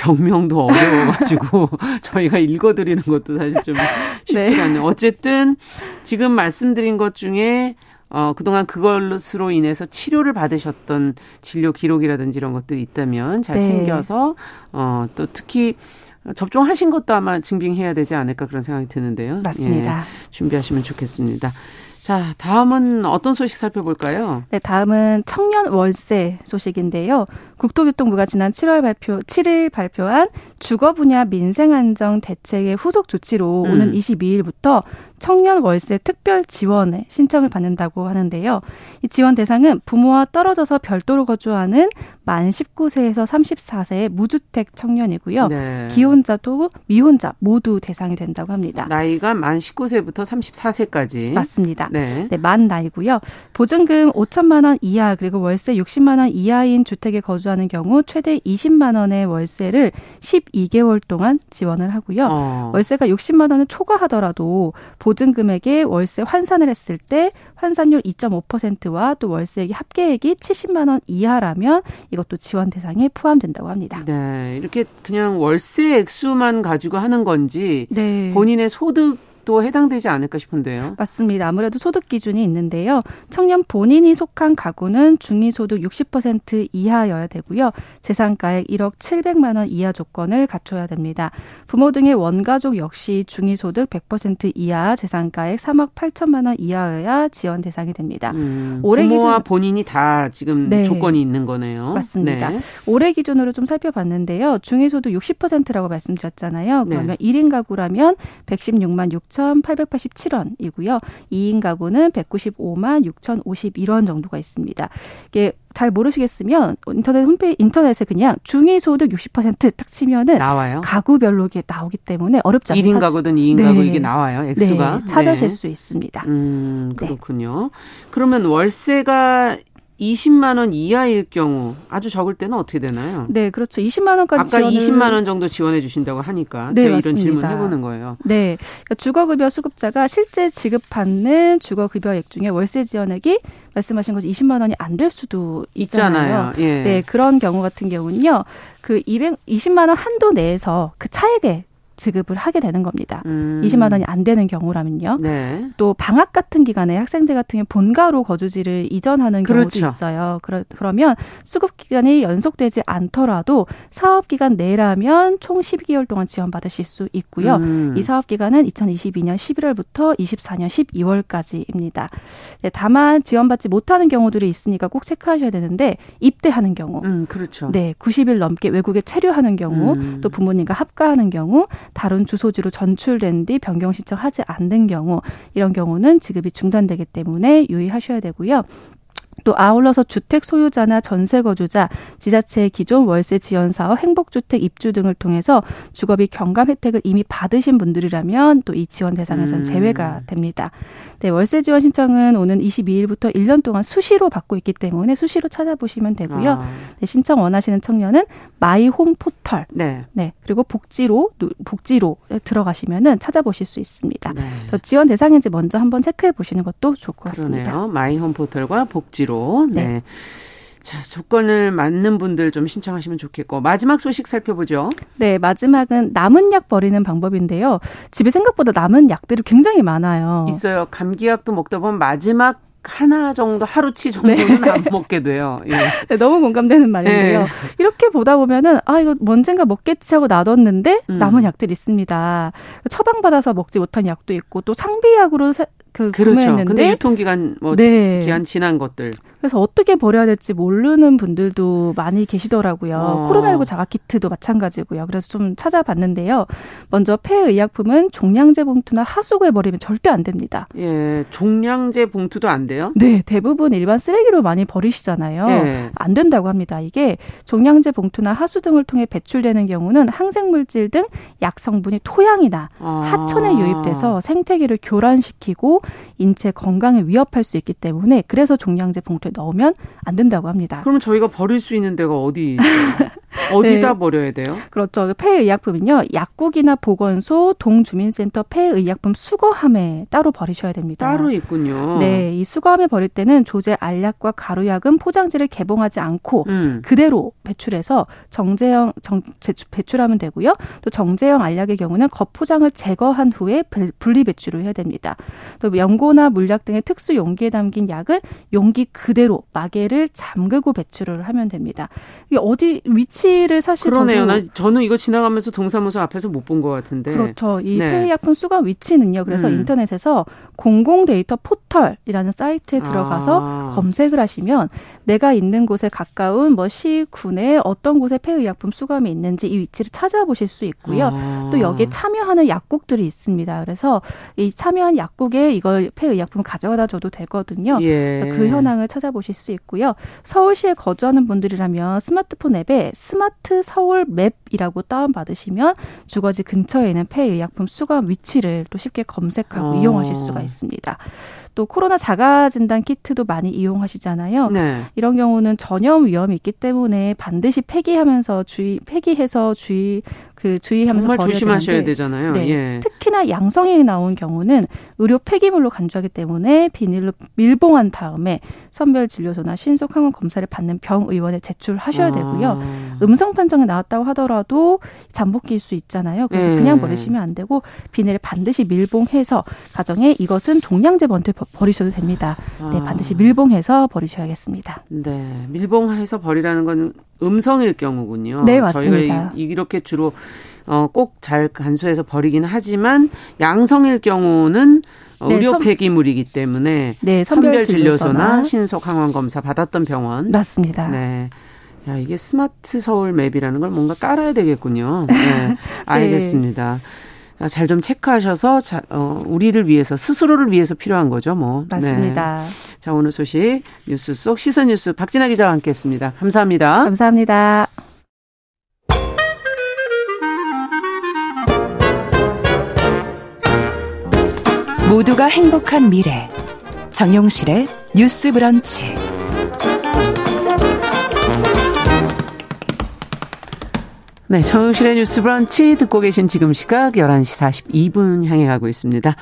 병명도 어려워가지고 저희가 읽어드리는 것도 사실 좀 쉽지가 네. 않네요. 어쨌든 지금 말씀드린 것 중에 어, 그동안 그것으로 인해서 치료를 받으셨던 진료 기록이라든지 이런 것들이 있다면 잘 챙겨서 네. 어, 또 특히 접종하신 것도 아마 증빙해야 되지 않을까 그런 생각이 드는데요. 맞습니다. 예, 준비하시면 좋겠습니다. 자, 다음은 어떤 소식 살펴볼까요? 네, 다음은 청년 월세 소식인데요. 국토교통부가 지난 칠월 발표, 칠 일 발표한 주거 분야 민생 안정 대책의 후속 조치로 음. 오는 이십이 일부터 청년 월세 특별 지원에 신청을 받는다고 하는데요. 이 지원 대상은 부모와 떨어져서 별도로 거주하는 만 십구 세에서 서른네 세의 무주택 청년이고요. 네. 기혼자도 미혼자 모두 대상이 된다고 합니다. 나이가 만 십구 세부터 서른네 세까지. 맞습니다. 네. 네, 만 나이고요. 보증금 오천만 원 이하 그리고 월세 육십만 원 이하인 주택에 거주하는 경우 최대 이십만 원의 월세를 십이 개월 동안 지원을 하고요. 어. 월세가 육십만 원을 초과하더라도 보증금액에 월세 환산을 했을 때 환산율 이 점 오 퍼센트와 또 월세액이 합계액이 칠십만 원 이하라면 이것도 지원 대상에 포함된다고 합니다. 네, 이렇게 그냥 월세 액수만 가지고 하는 건지 네. 본인의 소득 또 해당되지 않을까 싶은데요. 맞습니다. 아무래도 소득 기준이 있는데요. 청년 본인이 속한 가구는 중위소득 육십 퍼센트 이하여야 되고요. 재산가액 일억 칠백만 원 이하 조건을 갖춰야 됩니다. 부모 등의 원가족 역시 중위소득 백 퍼센트 이하, 재산가액 삼억 팔천만 원 이하여야 지원 대상이 됩니다. 음, 올해 부모와 기준... 본인이 다 지금 네. 조건이 있는 거네요. 맞습니다. 네. 올해 기준으로 좀 살펴봤는데요. 중위소득 육십 퍼센트라고 말씀드렸잖아요. 그러면 네. 일 인 가구라면 백십육만 육천 팔백팔십칠 원이고요. 이 인 가구는 백구십오만 육천 오십일 원 정도가 있습니다. 이게 잘 모르시겠으면 인터넷 홈페이지 인터넷에 그냥 중위소득 육십 퍼센트 딱 치면은 나와요. 가구별로 이게 나오기 때문에 어렵지 않아요. 일 인 찾... 가구든 이 인 네. 가구 이게 나와요. 액수가. 네. 찾으실 네. 수 있습니다. 음, 그렇군요. 네. 그러면 월세가 이십만 원 이하일 경우 아주 적을 때는 어떻게 되나요? 네, 그렇죠. 이십만 원까지 아까 지원을... 이십만 원 정도 지원해 주신다고 하니까 네, 제가 맞습니다. 이런 질문 해보는 거예요. 네, 그러니까 주거급여 수급자가 실제 지급받는 주거급여액 중에 월세 지원액이 말씀하신 것처럼 이십만 원이 안 될 수도 있잖아요. 있잖아요. 예. 네, 그런 경우 같은 경우는요. 그 이백이십만 원 한도 내에서 그 차액에 지급을 하게 되는 겁니다. 음. 이십만 원이 안 되는 경우라면요. 네. 또 방학 같은 기간에 학생들 같은 경우 본가로 거주지를 이전하는 그렇죠. 경우도 있어요. 그러, 그러면 수급 기간이 연속되지 않더라도 사업 기간 내라면 총 십이 개월 동안 지원받으실 수 있고요. 음. 이 사업 기간은 이천이십이 년 십일월부터 이십사 년 십이월까지입니다. 네, 다만 지원받지 못하는 경우들이 있으니까 꼭 체크하셔야 되는데 입대하는 경우, 음, 그렇죠. 네, 구십 일 넘게 외국에 체류하는 경우, 음. 또 부모님과 합가하는 경우. 다른 주소지로 전출된 뒤 변경 신청하지 않는 경우 이런 경우는 지급이 중단되기 때문에 유의하셔야 되고요. 또 아울러서 주택 소유자나 전세 거주자, 지자체의 기존 월세 지원 사업, 행복주택 입주 등을 통해서 주거비 경감 혜택을 이미 받으신 분들이라면 또 이 지원 대상에서는 음. 제외가 됩니다. 네, 월세 지원 신청은 오는 이십이 일부터 일 년 동안 수시로 받고 있기 때문에 수시로 찾아보시면 되고요. 아. 네, 신청 원하시는 청년은 마이홈 포털, 네, 네 그리고 복지로 복지로 들어가시면은 찾아보실 수 있습니다. 네. 지원 대상인지 먼저 한번 체크해 보시는 것도 좋을 것 같습니다. 그러네요. 마이홈 포털과 복지로. 네. 네. 자, 조건을 맞는 분들 좀 신청하시면 좋겠고 마지막 소식 살펴보죠. 네, 마지막은 남은 약 버리는 방법인데요. 집에 생각보다 남은 약들이 굉장히 많아요. 있어요. 감기약도 먹다 보면 마지막 하나 정도, 하루치 정도는 네. 안 먹게 돼요. 예. 네, 너무 공감되는 말인데요. 네. 이렇게 보다 보면은 아 이거 언젠가 먹겠지 하고 놔뒀는데 음. 남은 약들이 있습니다. 처방받아서 먹지 못한 약도 있고 또 상비약으로 사, 그 그렇죠. 구매했는데 근데 유통기간 뭐 네. 기한 지난 것들. 그래서 어떻게 버려야 될지 모르는 분들도 많이 계시더라고요. 어. 코로나십구 자가키트도 마찬가지고요. 그래서 좀 찾아봤는데요. 먼저 폐의약품은 종량제 봉투나 하수구에 버리면 절대 안 됩니다. 예, 종량제 봉투도 안 돼요? 네, 대부분 일반 쓰레기로 많이 버리시잖아요. 예. 안 된다고 합니다. 이게 종량제 봉투나 하수 등을 통해 배출되는 경우는 항생물질 등 약 성분이 토양이나 아. 하천에 유입돼서 생태계를 교란시키고 인체 건강에 위협할 수 있기 때문에 그래서 종량제 봉투 넣으면 안 된다고 합니다. 그러면 저희가 버릴 수 있는 데가 어디 있어요? 어디다 네. 버려야 돼요? 그렇죠. 폐의약품은요. 약국이나 보건소, 동주민센터 폐의약품 수거함에 따로 버리셔야 됩니다. 따로 있군요. 네. 이 수거함에 버릴 때는 조제 알약과 가루약은 포장지를 개봉하지 않고 음. 그대로 배출해서 정제형 정, 배출하면 되고요. 또 정제형 알약의 경우는 겉포장을 제거한 후에 분리 배출을 해야 됩니다. 또 연고나 물약 등의 특수 용기에 담긴 약은 용기 그대로 마개를 잠그고 배출을 하면 됩니다. 이게 어디 위치를 사실 그러네요. 저도 난 저는 이거 지나가면서 동사무소 앞에서 못 본 것 같은데. 그렇죠. 이 네. 폐의약품 수거 위치는요. 그래서 음. 인터넷에서 공공 데이터 포털이라는 사이트에 들어가서 아. 검색을 하시면 내가 있는 곳에 가까운 뭐 시, 구내 어떤 곳에 폐의약품 수거함이 있는지 이 위치를 찾아보실 수 있고요. 아. 또 여기에 참여하는 약국들이 있습니다. 그래서 이 참여한 약국에 이걸 폐의약품을 가져다 줘도 되거든요. 예. 그래서 그 현황을 찾아보실 수 있고요. 서울시에 거주하는 분들이라면 스마트폰 앱에 스마트 서울 맵이라고 다운받으시면 주거지 근처에 있는 폐의약품 수거함 위치를 또 쉽게 검색하고 어. 이용하실 수가 있습니다. 또 코로나 자가진단 키트도 많이 이용하시잖아요. 네. 이런 경우는 전염 위험이 있기 때문에 반드시 폐기하면서 주의, 폐기해서 주의, 그 주의하면서 정말 버려야 조심하셔야 되는데, 되잖아요. 네. 예. 특히나 양성이 나온 경우는 의료 폐기물로 간주하기 때문에 비닐로 밀봉한 다음에 선별진료소나 신속항원 검사를 받는 병의원에 제출하셔야 되고요. 아. 음성 판정이 나왔다고 하더라도 잠복 낄 수 있잖아요. 그래서 예. 그냥 버리시면 안 되고 비닐을 반드시 밀봉해서 가정에 이것은 종량제 번트에 버리셔도 됩니다. 네, 반드시 밀봉해서 버리셔야겠습니다. 네, 밀봉해서 버리라는 건 음성일 경우군요. 네, 맞습니다. 저희가 이렇게 주로 어, 꼭 잘 간수해서 버리긴 하지만 양성일 경우는 네, 의료 첨, 폐기물이기 때문에 네, 선별진료소나 신속항원검사 받았던 병원. 맞습니다. 네. 야, 이게 스마트 서울 맵이라는 걸 뭔가 깔아야 되겠군요. 네, 알겠습니다. 네. 잘 좀 체크하셔서 자, 어, 우리를 위해서 스스로를 위해서 필요한 거죠. 뭐. 맞습니다. 네. 자, 오늘 소식 뉴스 속 시선 뉴스 박진아 기자와 함께했습니다. 감사합니다. 감사합니다. 모두가 행복한 미래 정용실의 뉴스 브런치. 네, 정영실의 뉴스 브런치 듣고 계신 지금 시각 열한 시 사십이 분 향해 가고 있습니다.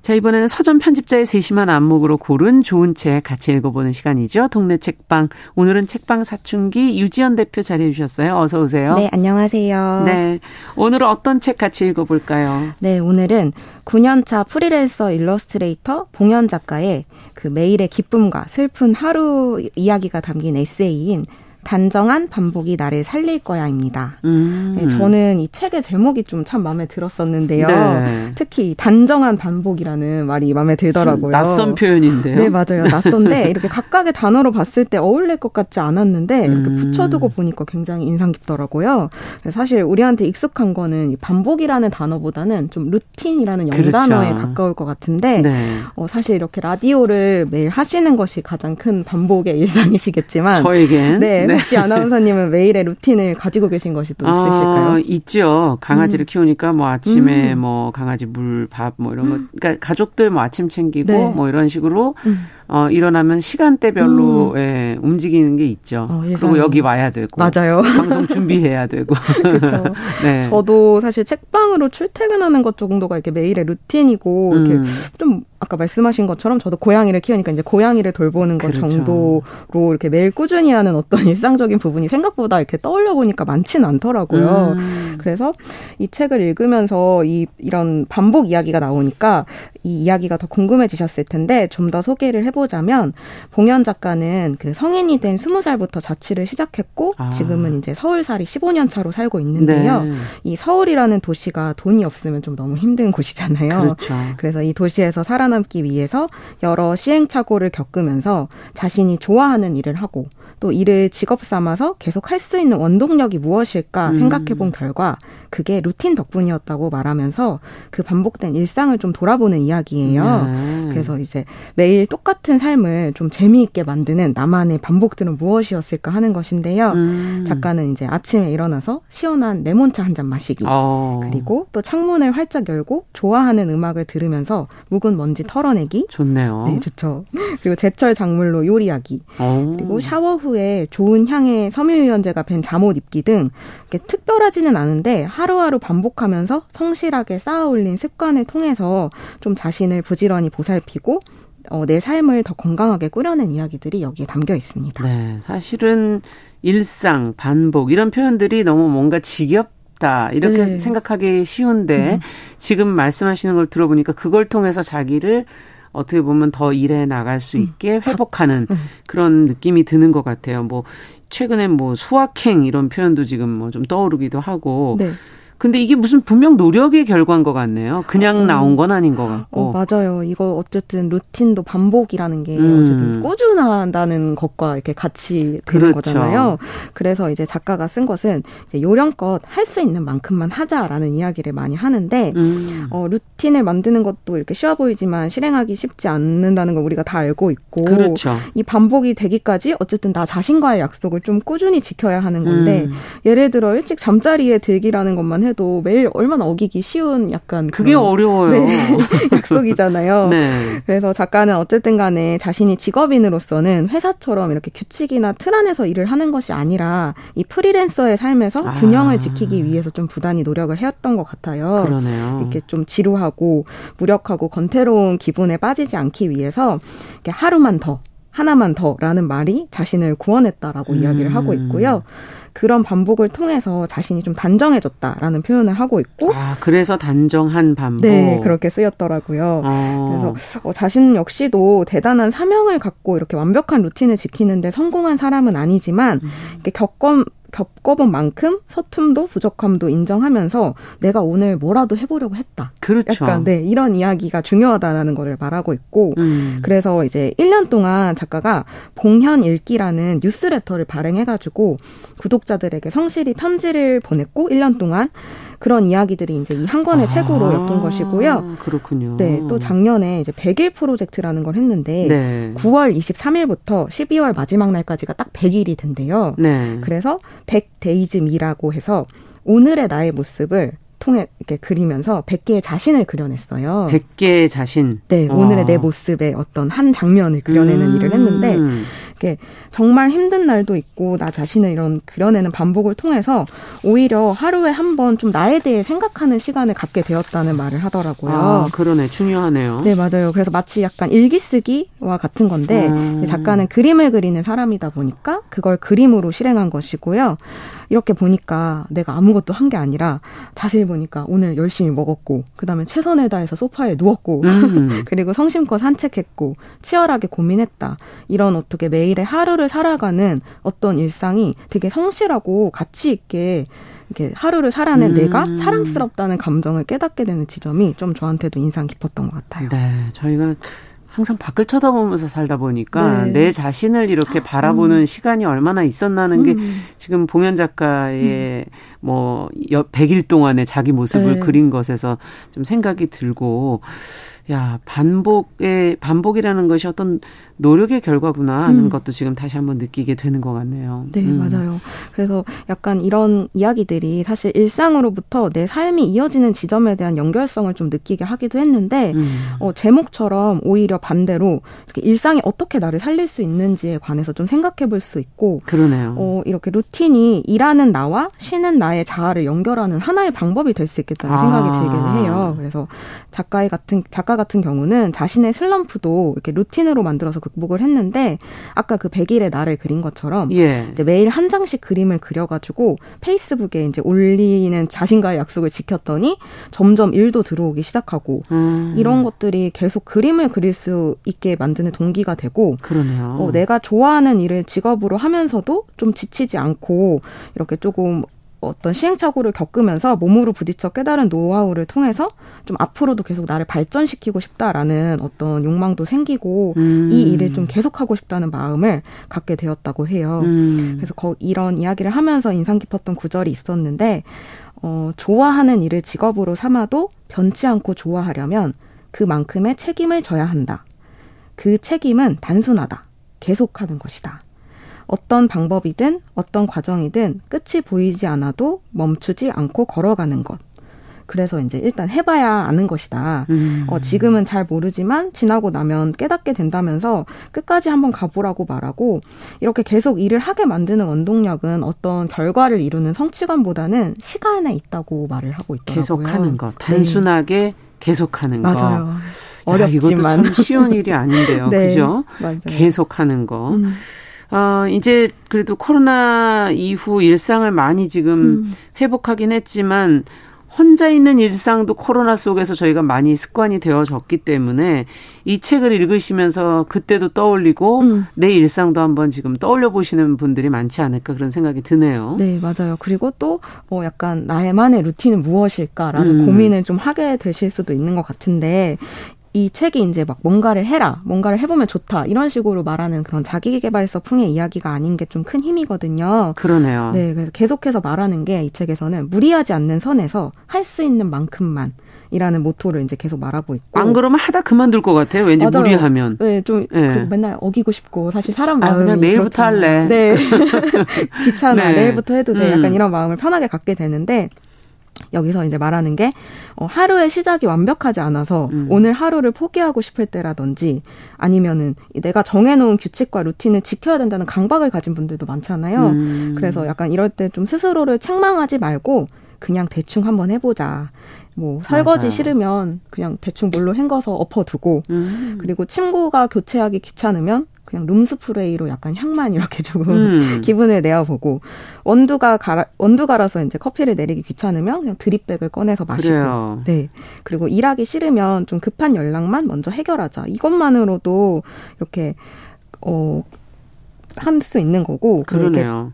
자, 이번에는 서점 편집자의 세심한 안목으로 고른 좋은 책 같이 읽어보는 시간이죠. 동네 책방. 오늘은 책방 사춘기 유지연 대표 자리해 주셨어요. 어서 오세요. 네, 안녕하세요. 네, 오늘은 어떤 책 같이 읽어볼까요? 네, 오늘은 구 년 차 프리랜서 일러스트레이터 봉연 작가의 그 매일의 기쁨과 슬픈 하루 이야기가 담긴 에세이인 단정한 반복이 나를 살릴 거야입니다. 음. 네, 저는 이 책의 제목이 좀 참 마음에 들었었는데요. 네. 특히 단정한 반복이라는 말이 마음에 들더라고요. 낯선 표현인데요. 네, 맞아요. 낯선데 이렇게 각각의 단어로 봤을 때 어울릴 것 같지 않았는데 이렇게 붙여두고 보니까 굉장히 인상 깊더라고요. 사실 우리한테 익숙한 거는 이 반복이라는 단어보다는 좀 루틴이라는 영단어에 그렇죠. 가까울 것 같은데 네. 어, 사실 이렇게 라디오를 매일 하시는 것이 가장 큰 반복의 일상이시겠지만 저에겐 네. 네. 혹시 아나운서님은 매일의 루틴을 가지고 계신 것이 또 있으실까요? 어, 있죠. 강아지를 음. 키우니까 뭐 아침에 음. 뭐 강아지 물, 밥 뭐 이런 거. 그러니까 가족들 뭐 아침 챙기고 네. 뭐 이런 식으로 음. 어, 일어나면 시간대별로 음. 예, 움직이는 게 있죠. 어, 그리고 여기 와야 되고. 맞아요. 방송 준비해야 되고. 그렇죠. 네. 저도 사실 책방으로 출퇴근하는 것 정도가 이렇게 매일의 루틴이고 이렇게 음. 좀 아까 말씀하신 것처럼 저도 고양이를 키우니까 이제 고양이를 돌보는 것 그렇죠. 정도로 이렇게 매일 꾸준히 하는 어떤 일상적인 부분이 생각보다 이렇게 떠올려 보니까 많지는 않더라고요. 음. 그래서 이 책을 읽으면서 이, 이런 반복 이야기가 나오니까 이 이야기가 더 궁금해지셨을 텐데 좀 더 소개를 해보자면 봉연 작가는 그 성인이 된 스무 살부터 자취를 시작했고 아. 지금은 이제 서울살이 십오 년 차로 살고 있는데요. 네. 이 서울이라는 도시가 돈이 없으면 좀 너무 힘든 곳이잖아요. 그렇죠. 그래서 이 도시에서 살아남기 위해서 여러 시행착오를 겪으면서 자신이 좋아하는 일을 하고 또 이를 직업 삼아서 계속 할 수 있는 원동력이 무엇일까 음. 생각해본 결과 그게 루틴 덕분이었다고 말하면서 그 반복된 일상을 좀 돌아보는 이야기예요. 네. 그래서 이제 매일 똑같은 똑같은 삶을 좀 재미있게 만드는 나만의 반복들은 무엇이었을까 하는 것인데요. 음. 작가는 이제 아침에 일어나서 시원한 레몬차 한 잔 마시기, 어. 그리고 또 창문을 활짝 열고 좋아하는 음악을 들으면서 묵은 먼지 털어내기. 좋네요. 네, 좋죠. 그리고 제철 작물로 요리하기, 어. 그리고 샤워 후에 좋은 향의 섬유유연제가 밴 잠옷 입기 등 이렇게 특별하지는 않은데 하루하루 반복하면서 성실하게 쌓아올린 습관을 통해서 좀 자신을 부지런히 보살피고 어, 내 삶을 더 건강하게 꾸려낸 이야기들이 여기에 담겨 있습니다. 네, 사실은 일상, 반복 이런 표현들이 너무 뭔가 지겹다 이렇게 네. 생각하기 쉬운데 음. 지금 말씀하시는 걸 들어보니까 그걸 통해서 자기를 어떻게 보면 더 일해 나갈 수 있게 회복하는 음. 그런 느낌이 드는 것 같아요. 뭐 최근에 뭐 소확행 이런 표현도 지금 뭐 좀 떠오르기도 하고. 네. 근데 이게 무슨 분명 노력의 결과인 것 같네요. 그냥 어, 나온 건 아닌 것 같고. 어, 맞아요. 이거 어쨌든 루틴도 반복이라는 게 음. 어쨌든 꾸준하다는 것과 이렇게 같이 되는 그렇죠. 거잖아요. 그래서 이제 작가가 쓴 것은 이제 요령껏 할 수 있는 만큼만 하자라는 이야기를 많이 하는데 음. 어, 루틴을 만드는 것도 이렇게 쉬워 보이지만 실행하기 쉽지 않는다는 걸 우리가 다 알고 있고 그렇죠. 이 반복이 되기까지 어쨌든 나 자신과의 약속을 좀 꾸준히 지켜야 하는 건데 음. 예를 들어 일찍 잠자리에 들기라는 것만 해도 매일 얼마나 어기기 쉬운 약간 그게 그런, 어려워요. 네, 약속이잖아요. 네. 그래서 작가는 어쨌든 간에 자신이 직업인으로서는 회사처럼 이렇게 규칙이나 틀 안에서 일을 하는 것이 아니라 이 프리랜서의 삶에서 아. 균형을 지키기 위해서 좀 부단히 노력을 해왔던 것 같아요. 그러네요. 이렇게 좀 지루하고 무력하고 건태로운 기분에 빠지지 않기 위해서 이렇게 하루만 더 하나만 더라는 말이 자신을 구원했다라고 음. 이야기를 하고 있고요. 그런 반복을 통해서 자신이 좀 단정해졌다라는 표현을 하고 있고. 아, 그래서 단정한 반복. 네, 그렇게 쓰였더라고요. 어. 그래서 자신 역시도 대단한 사명을 갖고 이렇게 완벽한 루틴을 지키는데 성공한 사람은 아니지만 음. 이렇게 겪은 겪어본 만큼 서툼도 부족함도 인정하면서 내가 오늘 뭐라도 해보려고 했다. 그렇죠. 약간 네, 이런 이야기가 중요하다라는 거를 말하고 있고 음. 그래서 이제 일 년 동안 작가가 봉연 읽기라는 뉴스레터를 발행해가지고 구독자들에게 성실히 편지를 보냈고 일 년 동안 그런 이야기들이 이제 이 한 권의 아, 책으로 엮인 것이고요. 그렇군요. 네, 또 작년에 이제 백 일 프로젝트라는 걸 했는데 네. 구월 이십삼일부터 십이월 마지막 날까지가 딱 백 일이 된대요. 네. 그래서 백 데이즈미라고 해서 오늘의 나의 모습을 통해 이렇게 그리면서 백 개의 자신을 그려냈어요. 백 개의 자신. 네, 오늘의 와. 내 모습의 어떤 한 장면을 그려내는 음. 일을 했는데 이게 정말 힘든 날도 있고 나 자신을 이런 그려내는 반복을 통해서 오히려 하루에 한 번 좀 나에 대해 생각하는 시간을 갖게 되었다는 말을 하더라고요. 아, 그러네. 중요하네요. 네, 맞아요. 그래서 마치 약간 일기쓰기와 같은 건데 음. 작가는 그림을 그리는 사람이다 보니까 그걸 그림으로 실행한 것이고요. 이렇게 보니까 내가 아무것도 한 게 아니라 자세히 보니까 오늘 열심히 먹었고 그다음에 최선을 다해서 소파에 누웠고 음. 그리고 성심껏 산책했고 치열하게 고민했다. 이런 어떻게 매일 일의 하루를 살아가는 어떤 일상이 되게 성실하고 가치 있게 이렇게 하루를 살아낸 음. 내가 사랑스럽다는 감정을 깨닫게 되는 지점이 좀 저한테도 인상 깊었던 것 같아요. 네, 저희가 항상 밖을 쳐다보면서 살다 보니까 네. 내 자신을 이렇게 바라보는 음. 시간이 얼마나 있었나는 음. 게 지금 봉연 작가의 음. 뭐 백 일 동안의 자기 모습을 네. 그린 것에서 좀 생각이 들고 야, 반복의, 반복이라는 것이 어떤 노력의 결과구나 하는 음. 것도 지금 다시 한번 느끼게 되는 것 같네요. 네, 음. 맞아요. 그래서 약간 이런 이야기들이 사실 일상으로부터 내 삶이 이어지는 지점에 대한 연결성을 좀 느끼게 하기도 했는데, 음. 어, 제목처럼 오히려 반대로 이렇게 일상이 어떻게 나를 살릴 수 있는지에 관해서 좀 생각해 볼 수 있고, 그러네요. 어, 이렇게 루틴이 일하는 나와 쉬는 나의 자아를 연결하는 하나의 방법이 될 수 있겠다는 아. 생각이 들기는 해요. 그래서 작가의 같은, 작가 같은 경우는 자신의 슬럼프도 이렇게 루틴으로 만들어서 극복을 했는데 아까 그 백 일의 나를 그린 것처럼 예. 이제 매일 한 장씩 그림을 그려가지고 페이스북에 이제 올리는 자신과의 약속을 지켰더니 점점 일도 들어오기 시작하고 음. 이런 것들이 계속 그림을 그릴 수 있게 만드는 동기가 되고 그러네요. 어, 내가 좋아하는 일을 직업으로 하면서도 좀 지치지 않고 이렇게 조금 어떤 시행착오를 겪으면서 몸으로 부딪혀 깨달은 노하우를 통해서 좀 앞으로도 계속 나를 발전시키고 싶다라는 어떤 욕망도 생기고 음. 이 일을 좀 계속하고 싶다는 마음을 갖게 되었다고 해요. 음. 그래서 거, 이런 이야기를 하면서 인상 깊었던 구절이 있었는데 어, 좋아하는 일을 직업으로 삼아도 변치 않고 좋아하려면 그만큼의 책임을 져야 한다. 그 책임은 단순하다. 계속하는 것이다. 어떤 방법이든 어떤 과정이든 끝이 보이지 않아도 멈추지 않고 걸어가는 것. 그래서 이제 일단 해봐야 아는 것이다. 음. 어, 지금은 잘 모르지만 지나고 나면 깨닫게 된다면서 끝까지 한번 가보라고 말하고 이렇게 계속 일을 하게 만드는 원동력은 어떤 결과를 이루는 성취감보다는 시간에 있다고 말을 하고 있더라고요. 계속하는 것. 단순하게 네. 계속하는 것. 맞아요. 어렵지만. 야, 이것도 참 쉬운 일이 아닌데요. 네, 그죠? 맞아요. 계속하는 거. 음. 어, 이제 그래도 코로나 이후 일상을 많이 지금 음. 회복하긴 했지만 혼자 있는 일상도 코로나 속에서 저희가 많이 습관이 되어졌기 때문에 이 책을 읽으시면서 그때도 떠올리고 음. 내 일상도 한번 지금 떠올려 보시는 분들이 많지 않을까 그런 생각이 드네요. 네, 맞아요. 그리고 또 뭐 약간 나만의 루틴은 무엇일까라는 음. 고민을 좀 하게 되실 수도 있는 것 같은데 이 책이 이제 막 뭔가를 해라, 뭔가를 해보면 좋다 이런 식으로 말하는 그런 자기계발서풍의 이야기가 아닌 게 좀 큰 힘이거든요. 그러네요. 네, 그래서 계속해서 말하는 게 이 책에서는 무리하지 않는 선에서 할 수 있는 만큼만. 이라는 모토를 이제 계속 말하고 있고. 안 그러면 하다 그만둘 것 같아요. 왠지 맞아요. 무리하면. 네, 좀 네. 맨날 어기고 싶고 사실 사람 마음이. 아, 그냥 내일부터 그렇잖아요. 할래. 네, 귀찮아. 네. 내일부터 해도 돼. 약간 음. 이런 마음을 편하게 갖게 되는데. 여기서 이제 말하는 게 어, 하루의 시작이 완벽하지 않아서 음. 오늘 하루를 포기하고 싶을 때라든지 아니면은 내가 정해놓은 규칙과 루틴을 지켜야 된다는 강박을 가진 분들도 많잖아요. 음. 그래서 약간 이럴 때 좀 스스로를 책망하지 말고 그냥 대충 한번 해보자. 뭐 설거지 맞아요. 싫으면 그냥 대충 물로 헹궈서 엎어두고 음. 그리고 침구가 교체하기 귀찮으면 그냥 룸스프레이로 약간 향만 이렇게 조금 음. 기분을 내어보고 원두가 갈아, 원두 갈아서 이제 커피를 내리기 귀찮으면 그냥 드립백을 꺼내서 마시고 그래요. 네. 그리고 일하기 싫으면 좀 급한 연락만 먼저 해결하자. 이것만으로도 이렇게 어, 할 수 있는 거고 그러네요.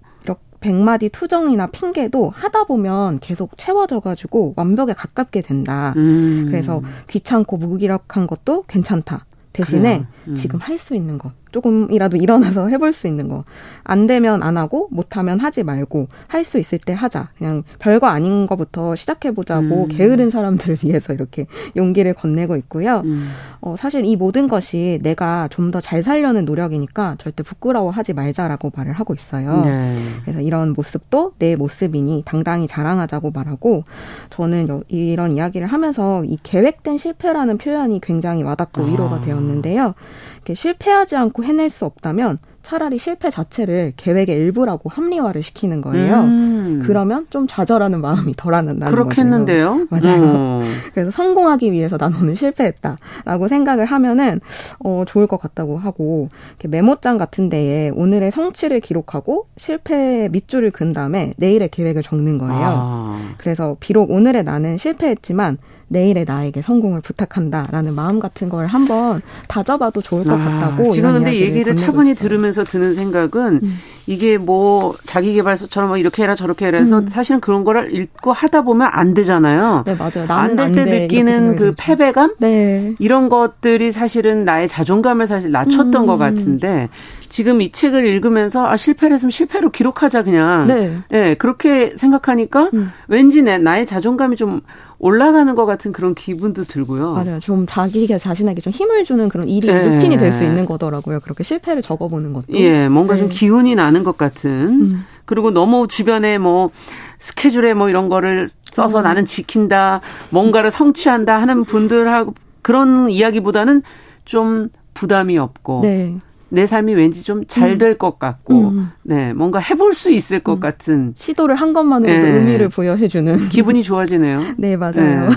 백마디 투정이나 핑계도 하다 보면 계속 채워져가지고 완벽에 가깝게 된다. 음. 그래서 귀찮고 무기력한 것도 괜찮다. 대신에 음. 지금 할 수 있는 것, 조금이라도 일어나서 해볼 수 있는 것. 안 되면 안 하고 못하면 하지 말고 할 수 있을 때 하자. 그냥 별거 아닌 것부터 시작해보자고 음. 게으른 사람들을 위해서 이렇게 용기를 건네고 있고요. 음. 어, 사실 이 모든 것이 내가 좀 더 잘 살려는 노력이니까 절대 부끄러워하지 말자라고 말을 하고 있어요. 네. 그래서 이런 모습도 내 모습이니 당당히 자랑하자고 말하고 저는 이런 이야기를 하면서 이 계획된 실패라는 표현이 굉장히 와닿고 위로가 아. 되었는데요. 이렇게 실패하지 않고 해낼 수 없다면 차라리 실패 자체를 계획의 일부라고 합리화를 시키는 거예요. 음. 그러면 좀 좌절하는 마음이 덜한다는 거죠. 그렇겠는데요. 맞아요. 음. 그래서 성공하기 위해서 난 오늘 실패했다라고 생각을 하면은 어, 좋을 것 같다고 하고 이렇게 메모장 같은 데에 오늘의 성취를 기록하고 실패의 밑줄을 긋은 다음에 내일의 계획을 적는 거예요. 아. 그래서 비록 오늘의 나는 실패했지만 내일의 나에게 성공을 부탁한다라는 마음 같은 걸 한번 다져봐도 좋을 것 아, 같다고. 지금 근데 얘기를 차분히 있어요. 들으면서 드는 생각은 음. 이게 뭐 자기계발서처럼 이렇게 해라 저렇게 해라 해서 음. 사실은 그런 거를 읽고 하다 보면 안 되잖아요. 네, 맞아요. 안 될 때 느끼는 그 되죠. 패배감? 네. 이런 것들이 사실은 나의 자존감을 사실 낮췄던 음. 것 같은데 지금 이 책을 읽으면서 아, 실패를 했으면 실패로 기록하자 그냥. 네. 네, 그렇게 생각하니까 음. 왠지 내, 나의 자존감이 좀 올라가는 것 같은 그런 기분도 들고요. 맞아요. 좀 자기가 자신에게 좀 힘을 주는 그런 일이 예. 루틴이 될 수 있는 거더라고요. 그렇게 실패를 적어보는 것도. 예, 뭔가 네. 좀 기운이 나는 것 같은. 음. 그리고 너무 주변에 뭐 스케줄에 뭐 이런 거를 써서 음. 나는 지킨다, 뭔가를 성취한다 하는 분들하고 그런 이야기보다는 좀 부담이 없고. 네. 내 삶이 왠지 좀 잘 될 것 같고, 음. 네, 뭔가 해볼 수 있을 것 음. 같은. 시도를 한 것만으로도 네. 의미를 부여해주는. 기분이 좋아지네요. 네, 맞아요. 네.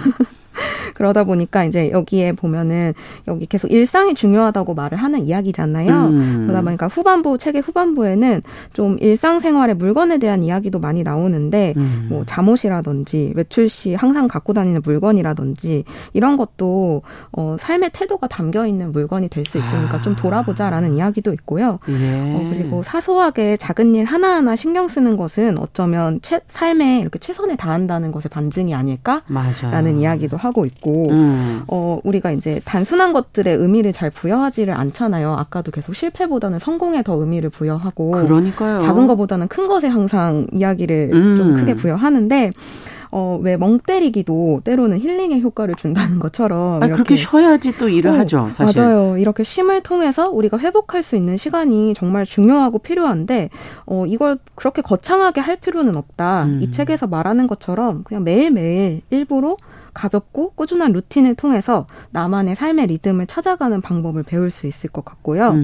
그러다 보니까 이제 여기에 보면은 여기 계속 일상이 중요하다고 말을 하는 이야기잖아요. 음. 그러다 보니까 후반부, 책의 후반부에는 좀 일상생활의 물건에 대한 이야기도 많이 나오는데 음. 뭐 잠옷이라든지 외출 시 항상 갖고 다니는 물건이라든지 이런 것도 어, 삶의 태도가 담겨있는 물건이 될 수 있으니까 아. 좀 돌아보자라는 이야기도 있고요. 예. 어, 그리고 사소하게 작은 일 하나하나 신경 쓰는 것은 어쩌면 최, 삶에 이렇게 최선을 다한다는 것의 반증이 아닐까라는 맞아. 이야기도 하고 있고 음. 어, 우리가 이제 단순한 것들의 의미를 잘 부여하지를 않잖아요. 아까도 계속 실패보다는 성공에 더 의미를 부여하고 그러니까요. 작은 것보다는 큰 것에 항상 이야기를 음. 좀 크게 부여하는데 어, 왜 멍 때리기도 때로는 힐링의 효과를 준다는 것처럼 아니, 이렇게. 그렇게 쉬어야지 또 일을 어, 하죠. 사실. 맞아요. 이렇게 쉼을 통해서 우리가 회복할 수 있는 시간이 정말 중요하고 필요한데 어, 이걸 그렇게 거창하게 할 필요는 없다. 음. 이 책에서 말하는 것처럼 그냥 매일매일 일부러 가볍고 꾸준한 루틴을 통해서 나만의 삶의 리듬을 찾아가는 방법을 배울 수 있을 것 같고요. 음.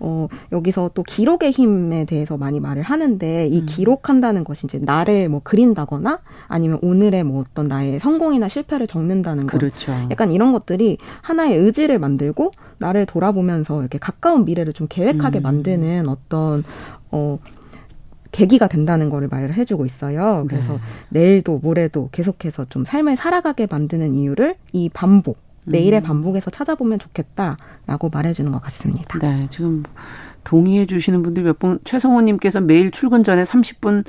어, 여기서 또 기록의 힘에 대해서 많이 말을 하는데 이 기록한다는 것이 이제 나를 뭐 그린다거나 아니면 오늘의 뭐 어떤 나의 성공이나 실패를 적는다는 것. 그렇죠. 약간 이런 것들이 하나의 의지를 만들고 나를 돌아보면서 이렇게 가까운 미래를 좀 계획하게 음. 만드는 어떤 어. 계기가 된다는 거를 말을 해주고 있어요. 그래서 네. 내일도 모레도 계속해서 좀 삶을 살아가게 만드는 이유를 이 반복, 매일의 음. 반복에서 찾아보면 좋겠다라고 말해주는 것 같습니다. 네, 지금 동의해 주시는 분들 몇 분, 최성호님께서 매일 출근 전에 삼십 분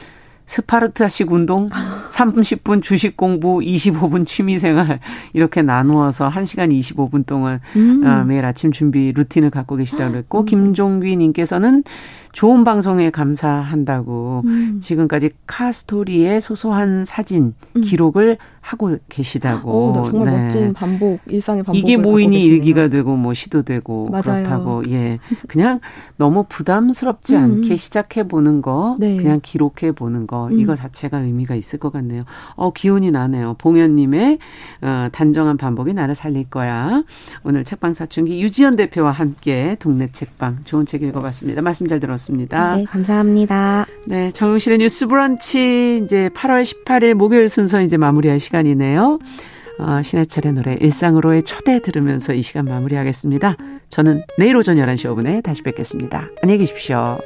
스파르타식 운동, 삼십 분 주식 공부, 이십오 분 취미생활 이렇게 나누어서 한 시간 이십오 분 동안 음. 어, 매일 아침 준비 루틴을 갖고 계시다고 그랬고 음. 김종귀 님께서는 좋은 방송에 감사한다고 음. 지금까지 카스토리의 소소한 사진 음. 기록을 하고 계시다고. 오, 정말 네. 멋진 반복, 일상의 반복을 이게 모이니 일기가 되고 뭐 시도되고 맞아요. 그렇다고. 예, 그냥 너무 부담스럽지 음. 않게 시작해보는 거, 네. 그냥 기록해보는 거 음. 이거 자체가 의미가 있을 것 같네요. 어, 기운이 나네요. 봉연님의 어, 단정한 반복이 나를 살릴 거야. 오늘 책방사춘기 유지연 대표와 함께 동네 책방 좋은 책 읽어봤습니다. 말씀 잘 들었습니다. 네, 감사합니다. 네, 정영실의 뉴스 브런치 이제 팔월 십팔일 목요일 순서 이제 마무리할 시간이네요. 어, 신해철의 노래 일상으로의 초대 들으면서 이 시간 마무리하겠습니다. 저는 내일 오전 열한 시 오 분에 다시 뵙겠습니다. 안녕히 계십시오.